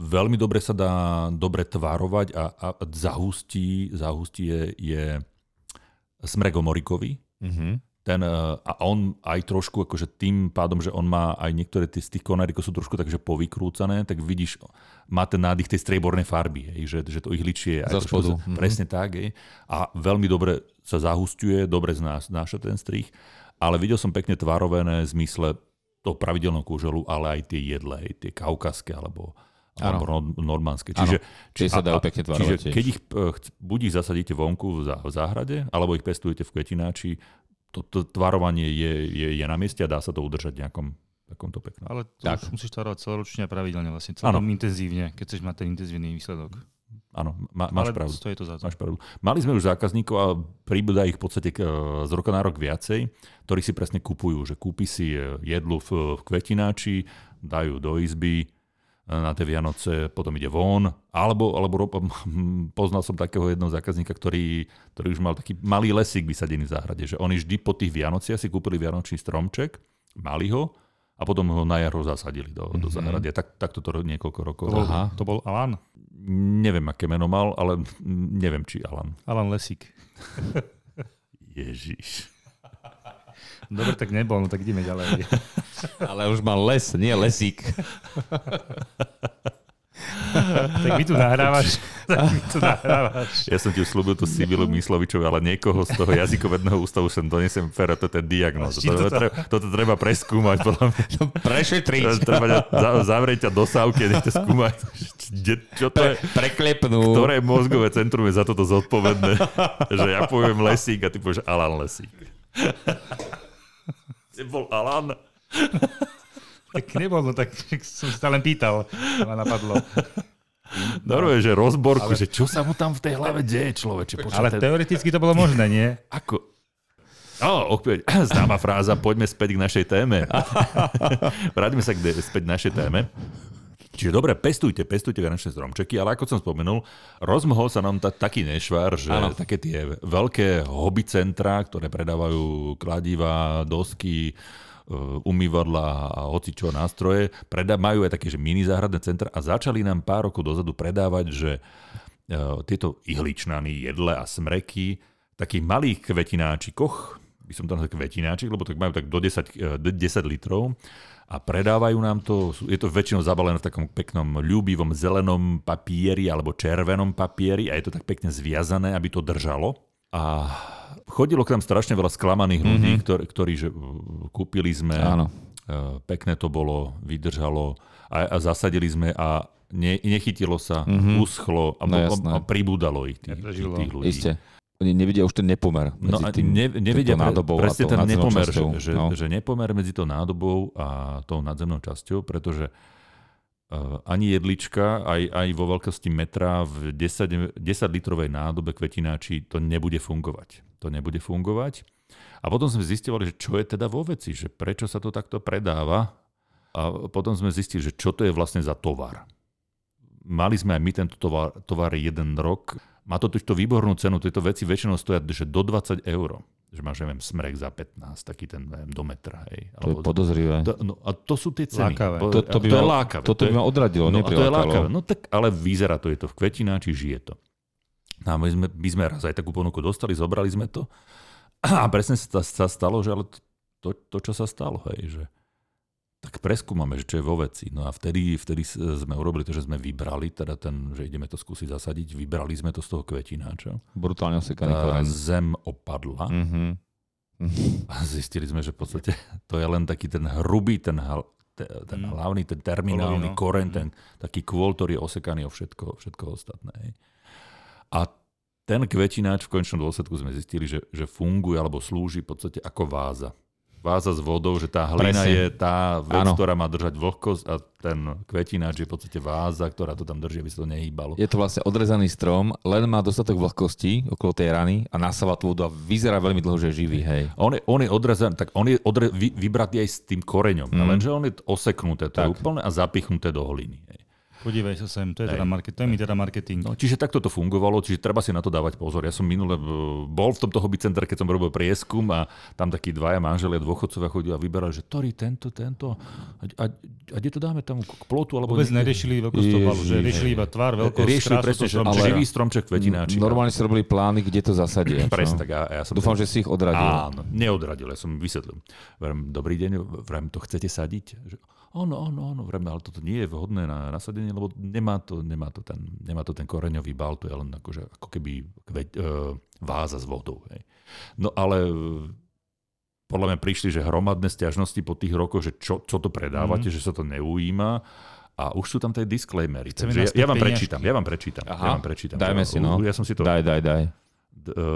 veľmi dobre sa dá dobre tvárovať a, a zahustí, zahustí je, je smrek omorikový. Uh-huh. Ten, a on aj trošku, akože tým pádom, že on má aj niektoré tie, z tých konárikov sú trošku takže povykrúcané, tak vidíš, má ten nádych tej striebornej farby, hej, že, že to ich ličie. Za spodu. Trošku, mm-hmm. Presne tak. Hej, a veľmi dobre sa zahusťuje, dobre znáša ten strih, ale videl som pekne tvarovené v zmysle toho pravidelného kúželu, ale aj tie jedle, hej, tie kaukaské alebo... alebo normánske. Čiže, či, sa dajú pekne tvarovať. Čiže keď ich, buď ich zasadíte vonku v záhrade, alebo ich pestujete v kvetináči, toto tvarovanie je, je, je na mieste a dá sa to udržať v nejakom takomto peknom. Ale to tak. Už musíš tvarovať celoročne a pravidelne vlastne, celkom ano. Intenzívne, keď chceš mať ten intenzívny výsledok. Áno, má, máš, pravdu. Stojí to za to. Máš pravdu. Mali sme už zákazníkov a príbeda ich v podstate z roka na rok viacej, ktorí si presne kupujú, že kúpi si jedlu v kvetináči, dajú do izby na tie Vianoce, potom ide von. Alebo, alebo poznal som takého jedného zákazníka, ktorý, ktorý už mal taký malý lesík vysadený v záhrade, že oni vždy po tých Vianociach si kúpili vianočný stromček, mali ho a potom ho na jaro zasadili do, do záhrady. Tak, tak toto niekoľko rokov. Aha. To bol Alan? Neviem, aké meno mal, ale neviem, či Alan. Alan Lesík. Ježiš. Dobre, tak nebol, no tak ideme ďalej. Ale už mal les, nie lesík. Tak vy tu nahrávaš. Tak vy tu nahrávaš. Ja som ti slúbil tú Sibylu Myslovičovu, ale niekoho z toho jazykovedného ústavu sem donesem, Fero, to je ten diagnóz. Toto, to treba, toto treba preskúmať. Prešetriť. Treba zavrieť a do sávky, nech to skúmať. Čo to je? Preklepnú. Ktoré mozgové centrum je za toto zodpovedné? Že ja poviem lesík a ty povieš Alan Lesík. Nebol Alan. Tak nebol, no tak som sa len pýtal. Ma napadlo. Dobre, že rozborku, ale... že čo sa mu tam v tej hlave deje, človeče. Počuť, ale teoreticky to bolo možné, nie? Ako? Ó, opäť, známa fráza, poďme späť k našej téme. Vráťme sa kde, späť k našej téme. Čiže dobre, pestujte, pestujte vianočné stromčeky, ale ako som spomenul, rozmohol sa nám ta, taký nešvar, že ano. Také tie veľké hobby centrá, ktoré predávajú kladivá, dosky, umývadlá a hocičo nástroje, predá, majú aj také, že mini záhradné centra a začali nám pár rokov dozadu predávať, že uh, tieto ihličnany, jedle a smreky v takých malých kvetináčikoch, by som to nazval kvetináčik, lebo tak majú tak do desať litrov, a predávajú nám to, je to väčšinou zabalené v takom peknom ľúbivom zelenom papieri alebo červenom papieri a je to tak pekne zviazané, aby to držalo. A chodilo k nám strašne veľa sklamaných mm-hmm. ľudí, ktorí, ktorí že, kúpili sme, áno. Pekné to bolo, vydržalo a, a zasadili sme a ne, nechytilo sa, mm-hmm. uschlo a, no, a pribúdalo ich tých, tých, tých ľudí. Isté. Oni nevidia už ten nepomer medzi no, tým, ne, nevedia, nádobou a tou nadzemnou časťou. Že, no. že nepomer medzi tou nádobou a tou nadzemnou časťou, pretože uh, ani jedlička, aj, aj vo veľkosti metra v desaťlitrovej nádobe kvetináči to nebude fungovať. To nebude fungovať. A potom sme zisťovali, že čo je teda vo veci, že prečo sa to takto predáva. A potom sme zistili, že čo to je vlastne za tovar. Mali sme aj my tento tovar, tovar jeden rok. Má to túto výbornú cenu, tieto veci väčšinou stoja že do dvadsať eur. Že máš, neviem, smrek za pätnásť, taký ten, neviem, do metra. Hej. To alebo je podozrivé. To, no, a to sú tie ceny. Lákavé. To, to, by to ma, je lákavé. Toto by ma odradilo, no, neprilákalo. A to je lákavé. No tak, ale vyzerá to, je to v kvetináči, žije to. No, my, sme, my sme raz aj takú ponuku dostali, zobrali sme to. A presne sa, sa stalo, že ale to, to, čo sa stalo, hej, že... tak preskúmame, že čo je vo veci. No a vtedy, vtedy sme urobili to, že sme vybrali, teda ten, že ideme to skúsiť zasadiť, vybrali sme to z toho kvetináča. Brutálne osekaný koreň. Zem opadla. Mm-hmm. A zistili sme, že v podstate to je len taký ten hrubý, ten, ten mm. hlavný, ten terminálny Olino. Koreň, ten taký kôl, ktorý je osekaný o všetko, všetko ostatné. A ten kvetináč v konečnom dôsledku sme zistili, že, že funguje alebo slúži v podstate ako váza. Váza s vodou, že tá hlina presne. Je tá vec, áno. Ktorá má držať vlhkosť a ten kvetináč je v podstate váza, ktorá to tam drží, aby sa to nehýbalo. Je to vlastne odrezaný strom, len má dostatok vlhkosti okolo tej rany a nasáva tú vodu a vyzerá veľmi dlho, že je živý. Hej. On je, on je odrezaný, tak on je odre, vy, vybratý aj s tým koreňom, mm. lenže on je oseknuté, to tak. Je úplne a zapichnuté do hliny. Hej. Podívej sa sem, to je, teda market, to je mi teda marketing. No, čiže takto to fungovalo, čiže treba si na to dávať pozor. Ja som minule bol v tomto hobby centre, keď som robil prieskum a tam takí dvaja manželia dôchodcovia chodili a vyberali, že ktorý tento, tento a, a, a kde to dáme tam k plotu? Alebo vôbec neriešili veľkosť obalu, že riešili iba tvár, veľkosť, riešili krásu, stromček. Živý stromček kvetináčik. Normálne si robili plány, kde to zasadí. Presne tak. Ja som dúfam, že si ich odradil. Áno, neodradil, ja som vysvetlil. Dobrý deň, vrem, to chcete sadiť? Ono, ono, ono, vrejme, ale toto nie je vhodné na nasadenie, lebo nemá to, nemá to, ten, nemá to ten koreňový bal, to je len akože, ako keby kveť, e, váza s vodou. Hej. No ale podľa mňa prišli, že hromadné sťažnosti po tých rokoch, že čo, čo to predávate, mm. že sa to neujíma a už sú tam tie disclaimery. Ja, ja vám prečítam, ja vám prečítam. Aha, ja vám prečítam. Dajme ja, si, no. Ja som si to... Daj, daj, daj.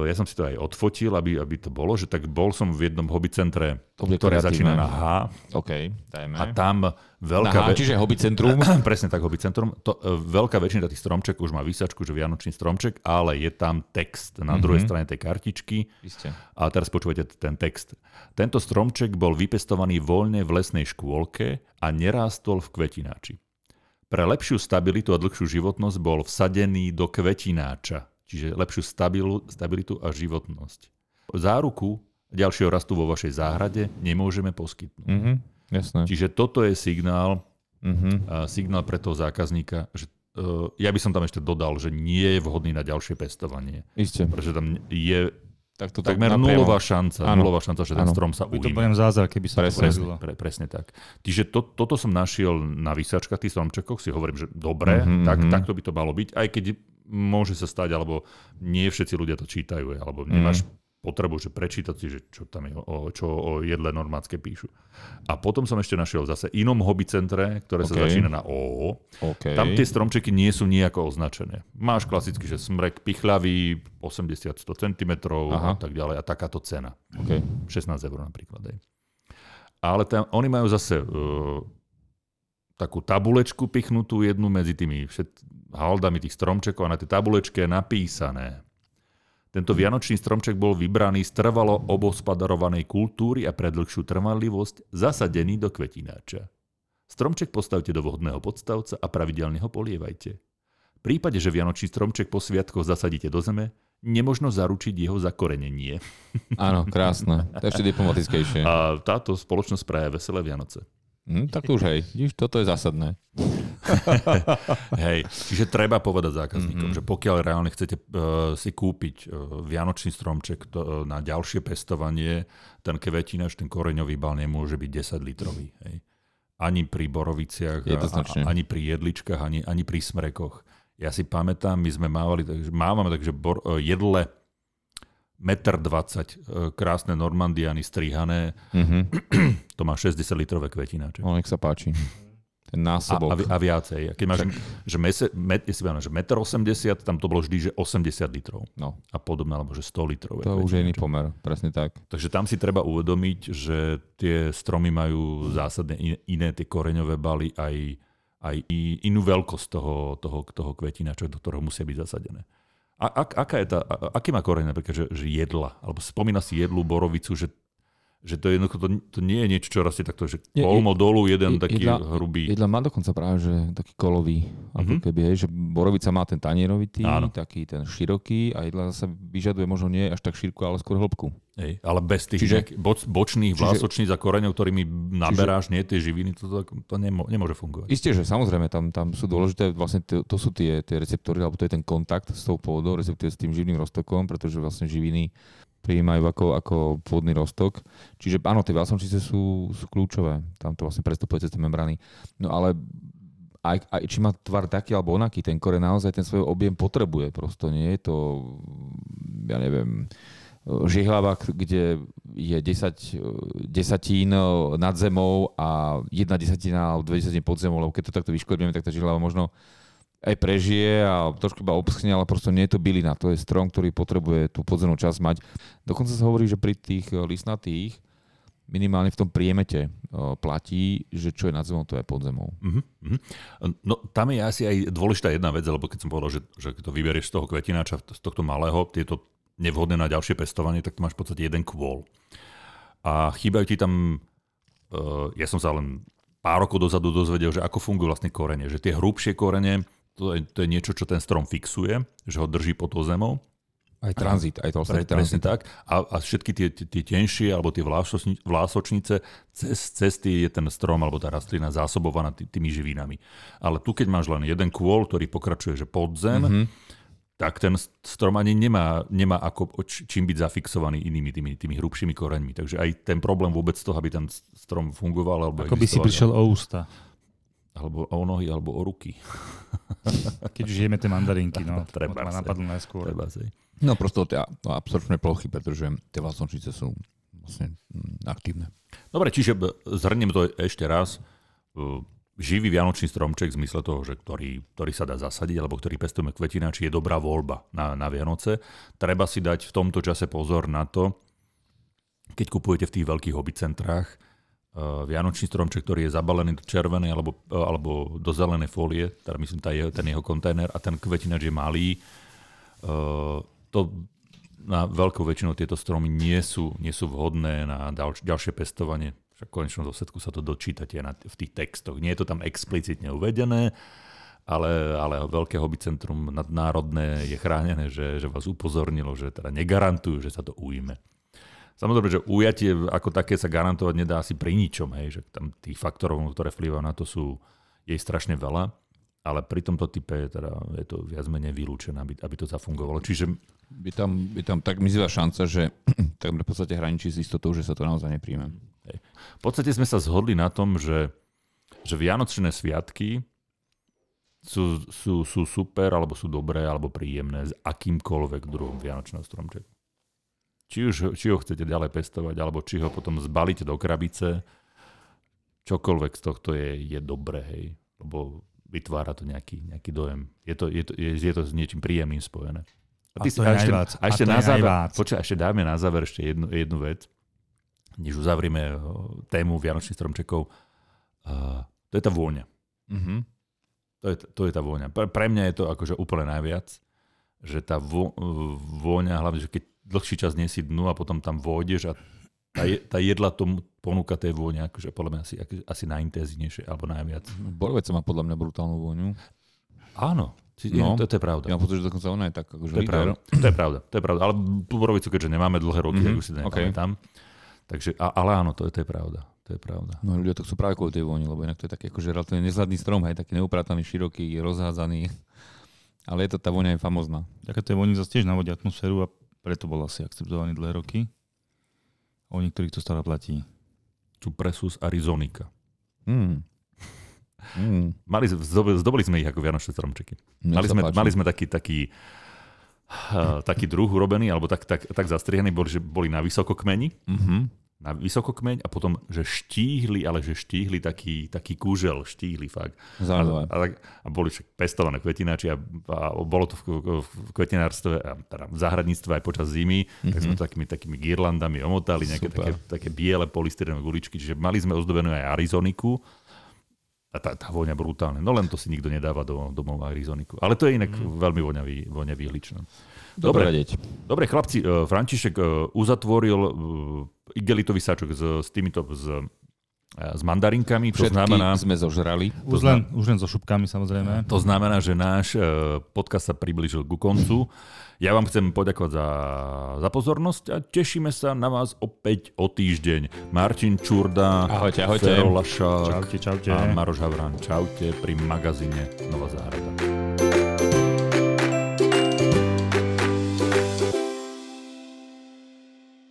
ja som si to aj odfotil, aby, aby to bolo, že tak bol som v jednom hobbycentre, ktoré začína na H. Okay, dajme. A tam veľká... Na H, ve... čiže hobbycentrum? Presne tak, hobbycentrum. To, veľká väčšina tých stromček už má výsačku, že vianočný stromček, ale je tam text na mm-hmm. druhej strane tej kartičky. Isté. A teraz počúvate ten text. Tento stromček bol vypestovaný voľne v lesnej škôlke a nerástol v kvetináči. Pre lepšiu stabilitu a dlhšiu životnosť bol vsadený do kvetináča. Čiže lepšiu stabilu, stabilitu a životnosť. Záruku ďalšieho rastu vo vašej záhrade nemôžeme poskytnúť. Mm-hmm, jasné. Čiže toto je signál, mm-hmm. signál pre toho zákazníka, že uh, ja by som tam ešte dodal, že nie je vhodný na ďalšie pestovanie. Isté. Pretože tam je tak to takmer nulová šanca, nulová šanca, že ten ano. Strom sa ujme. To budem zázrak, keby sa presne, to pre, presne tak. Čiže to, toto som našiel na vysačkách, tých stromčekoch, si hovorím, že dobre, mm-hmm, tak, mm-hmm. tak to by to malo byť, aj keď môže sa stať, alebo nie všetci ľudia to čítajú, alebo nemáš mm. potrebu, že prečítať si, že čo tam je, o, čo o jedle normátske píšu. A potom som ešte našiel zase inom hobbycentre, ktoré okay. sa začína na ó ó. Okay. Tam tie stromčeky nie sú nejako označené. Máš klasicky, že smrek pichľavý, osemdesiat až sto centimetrov a tak ďalej. A takáto cena. Okay. šestnásť eur napríklad. Aj. Ale tam, oni majú zase... Uh, takú tabulečku pichnutú jednu medzi tými všet- haldami tých stromčekov a na tej tabulečke je napísané. Tento vianočný stromček bol vybraný z trvalo obospadarovanej kultúry a pre dlhšiu trvanlivosť zasadený do kvetináča. Stromček postavte do vhodného podstavca a pravidelne ho polievajte. V prípade, že vianočný stromček po sviatkoch zasadíte do zeme, nemožno zaručiť jeho zakorenenie. Áno, krásne. To je ešte diplomatickejšie. A táto spoločnosť praje veselé Vianoce. Hm, tak už hej, vidíš, toto je zásadné. Hej, čiže treba povedať zákazníkom, mm-hmm. že pokiaľ reálne chcete uh, si kúpiť uh, vianočný stromček to, uh, na ďalšie pestovanie, ten kvetinač, ten koreňový bal nemôže byť desaťlitrový. Hej. Ani pri boroviciach, a, a, ani pri jedličkách, ani, ani pri smrekoch. Ja si pamätám, my sme mávali, takže, mávame takže bor, uh, jedle jeden dvadsať metra, krásne Normandiany strihané. Mm-hmm. To má šesťdesiat litrové kvetináče. No, nech sa páči. Ten násobok. A, a, a viacej. Keď máš, že mese, met, ja si mám, že jeden osemdesiat metra, tam to bolo vždy, že osemdesiat litrov. No. A podobné, alebo že sto litrové. To je už je iný pomer, presne tak. Takže tam si treba uvedomiť, že tie stromy majú zásadne iné, iné tie koreňové baly, aj, aj inú veľkosť toho, toho, toho kvetináča, do ktorého musia byť zasadené. A, a, aká je tá, a, aký má koreň napríklad, že, že jedla? Alebo spomína si jedlu, borovicu, že, že to, je, to, to nie je niečo, čo rastie takto, že kolmo dolu, jeden je, taký jedla, hrubý. Jedla má dokonca práve, že taký kolový. Ako mm-hmm. keby, hej, že borovica má ten tanierovitý, áno. taký ten široký a jedla zase vyžaduje možno nie až tak šírku, ale skôr hĺbku. Hej, ale bez tých čiže, boč, bočných vlásočníc a koreňov, ktorými naberáš čiže, nie tie živiny, to, to nemô, nemôže fungovať. Isté, že samozrejme, tam, tam sú dôležité, vlastne to, to sú tie, tie receptory, alebo to je ten kontakt s tou pôdou, respektíve s tým živným roztokom, pretože vlastne živiny prijímajú ako, ako pôdny roztok. Čiže áno, tie vlásočnice sú, sú kľúčové, tam to vlastne prestupuje cez tie membrány. No ale aj, aj či má tvar taký alebo onaký, ten koreň naozaj ten svoj objem potrebuje, prosto nie je to, ja neviem... Žihlavák, kde je desať desatín nad zemou a jedna desatina alebo dve desatiny pod zemou, lebo keď to takto vyškodujeme, tak tá žihlava možno aj prežije a trošku iba obschne, ale prosto nie je to bylina. To je strom, ktorý potrebuje tú podzemnú časť mať. Dokonca sa hovorí, že pri tých listnatých minimálne v tom priemete platí, že čo je nad zemou, to je pod zemou. Mm-hmm. No tam je asi aj dôležitá jedna vec, lebo keď som povedal, že, že to vyberieš z toho kvetináča, z tohto malého, tieto nevhodné na ďalšie pestovanie, tak to máš v podstate jeden kôl. A chýbajú ti tam, uh, ja som sa len pár rokov dozadu dozvedel, že ako fungujú vlastne korene. Že tie hrubšie korene, to je, to je niečo, čo ten strom fixuje, že ho drží pod tou zemou. Aj tranzit. Aj to vlastne presne tak. A, a všetky tie, tie tenšie, alebo tie vlásočnice, cez cesty je ten strom, alebo tá rastlina zásobovaná tými živinami. Ale tu, keď máš len jeden kôl, ktorý pokračuje, že pod zem, mm-hmm. tak ten strom ani nemá, nemá ako čím byť zafixovaný inými tými, tými hrubšími koreňmi. Takže aj ten problém vôbec toho, aby ten strom fungoval. Alebo ako by si prišiel o ústa. Alebo o nohy, alebo o ruky. Keď už jeme tie mandarinky, no. Treba ma napadlo najskôr. Treba si. No prosto tie absorpčné plochy, pretože tie vlastnočnice sú vlastne aktívne. Dobre, čiže zhrniem to ešte raz. živý vianočný stromček v zmysle toho, že ktorý, ktorý sa dá zasadiť alebo ktorý pestujeme kvetináči, je dobrá voľba na, na Vianoce. Treba si dať v tomto čase pozor na to, keď kupujete v tých veľkých hobbycentrách uh, vianočný stromček, ktorý je zabalený do červenej alebo, uh, alebo do zelenej fólie, teda myslím tá je, ten jeho kontajner a ten kvetinač je malý, uh, to na veľkou väčšinu tieto stromy nie sú, nie sú vhodné na ďalš- ďalšie pestovanie. Však v konečnom dôsledku sa to dočítate na t- v tých textoch. Nie je to tam explicitne uvedené, ale, ale veľké hobbycentrum nadnárodné je chránené, že, že vás upozornilo, že teda negarantujú, že sa to ujme. Samozrejme, že ujatie ako také sa garantovať nedá asi pri ničom. Hej, že tam tých faktorov, ktoré vplývajú na to, sú jej strašne veľa, ale pri tomto type je, teda, je to viac menej vylúčené, aby, aby to zafungovalo. Čiže by tam, by tam tak mizivá šanca, že tam v podstate hraničí s istotou, že sa to naozaj nepríjme. Hej. V podstate sme sa zhodli na tom, že, že vianočné sviatky sú, sú, sú super, alebo sú dobré, alebo príjemné s akýmkoľvek druhom vianočného stromčeka. Či, už, či ho chcete ďalej pestovať, alebo či ho potom zbalíte do krabice, čokoľvek z tohto je, je dobré, hej. Lebo vytvára to nejaký, nejaký dojem. Je to, je, to, je, je to s niečím príjemným spojené. A, ty, a to je najvác. A ešte, a a ešte, počkaj, ešte dáme na záver ešte jednu, jednu vec. Než uzavrieme tému vianočných stromčekov, uh, to je tá vôňa. Mm-hmm. To, je, to je tá vôňa. Pre, pre mňa je to akože úplne najviac, že tá vô, vôňa, hlavne, že keď dlhší čas nesi dnu a potom tam vôjdeš a tá, je, tá jedla tomu ponúka tej vôňa, akože podľa mňa asi, asi najintenzívnejšie alebo najviac. Borvec má podľa mňa brutálnu vôňu. Áno. No, to, to je pravda. Ja pocit, že dokonca ona je tak akože líder. To je pravda, to je pravda. Ale tú borovicu, keďže nemáme dlhé roky, mm-hmm. tak už si to nepamätám. Okay. Takže, ale áno, to je, to je pravda. To je pravda. No ľudia to chcú práve kvôli tej vôni, lebo inak to je taký akože relatívne nezhľadný strom, hej, taký neuprataný, široký, rozhádzaný. Ale je to, tá vôňa je famózna. Taká tej vôni zase tiež navodí atmosféru a preto bol asi akceptovaný dlhé roky. O niektorých to stále platí. Cupressus Arizonika. Mm. Mm. Mali, zdobili sme ich ako vianočné stromčeky. Mali sme, mali sme taký... taký Uh, taký druh urobený, alebo tak, tak, tak zastriehaný, bol, že boli na vysokokmeni. Mm-hmm. Na vysokokmeň a potom, že štíhli, ale že štíhli taký, taký kúžel, štíhli fakt. A, a, a boli však pestované kvetináči a, a bolo to v, v kvetinárstve, a teda v záhradníctve aj počas zimy, mm-hmm. tak sme to takými, takými girlandami omotali, nejaké také, také biele polystyrenové guličky, čiže mali sme ozdobenú aj Arizoniku. A tá, tá vôňa brutálne. No len to si nikto nedáva do domov Arizoniku. Ale to je inak mm. veľmi voňavý, voňavý hličný. Dobre, dobre chlapci, uh, František uh, uzatvoril uh, igelitový sáčok s, s týmito z, uh, s mandarinkami. Všetky to znamená, sme zožrali. To už, len, už len so šupkami samozrejme. To znamená, že náš uh, podcast sa priblížil ku koncu. Ja vám chcem poďakovať za, za pozornosť a tešíme sa na vás opäť o týždeň. Martin Čurda, ahojte, ahojte. Fero Lašák, čaute, čaute. A Maroš Havrán. Čaute pri magazíne Nová záhrada.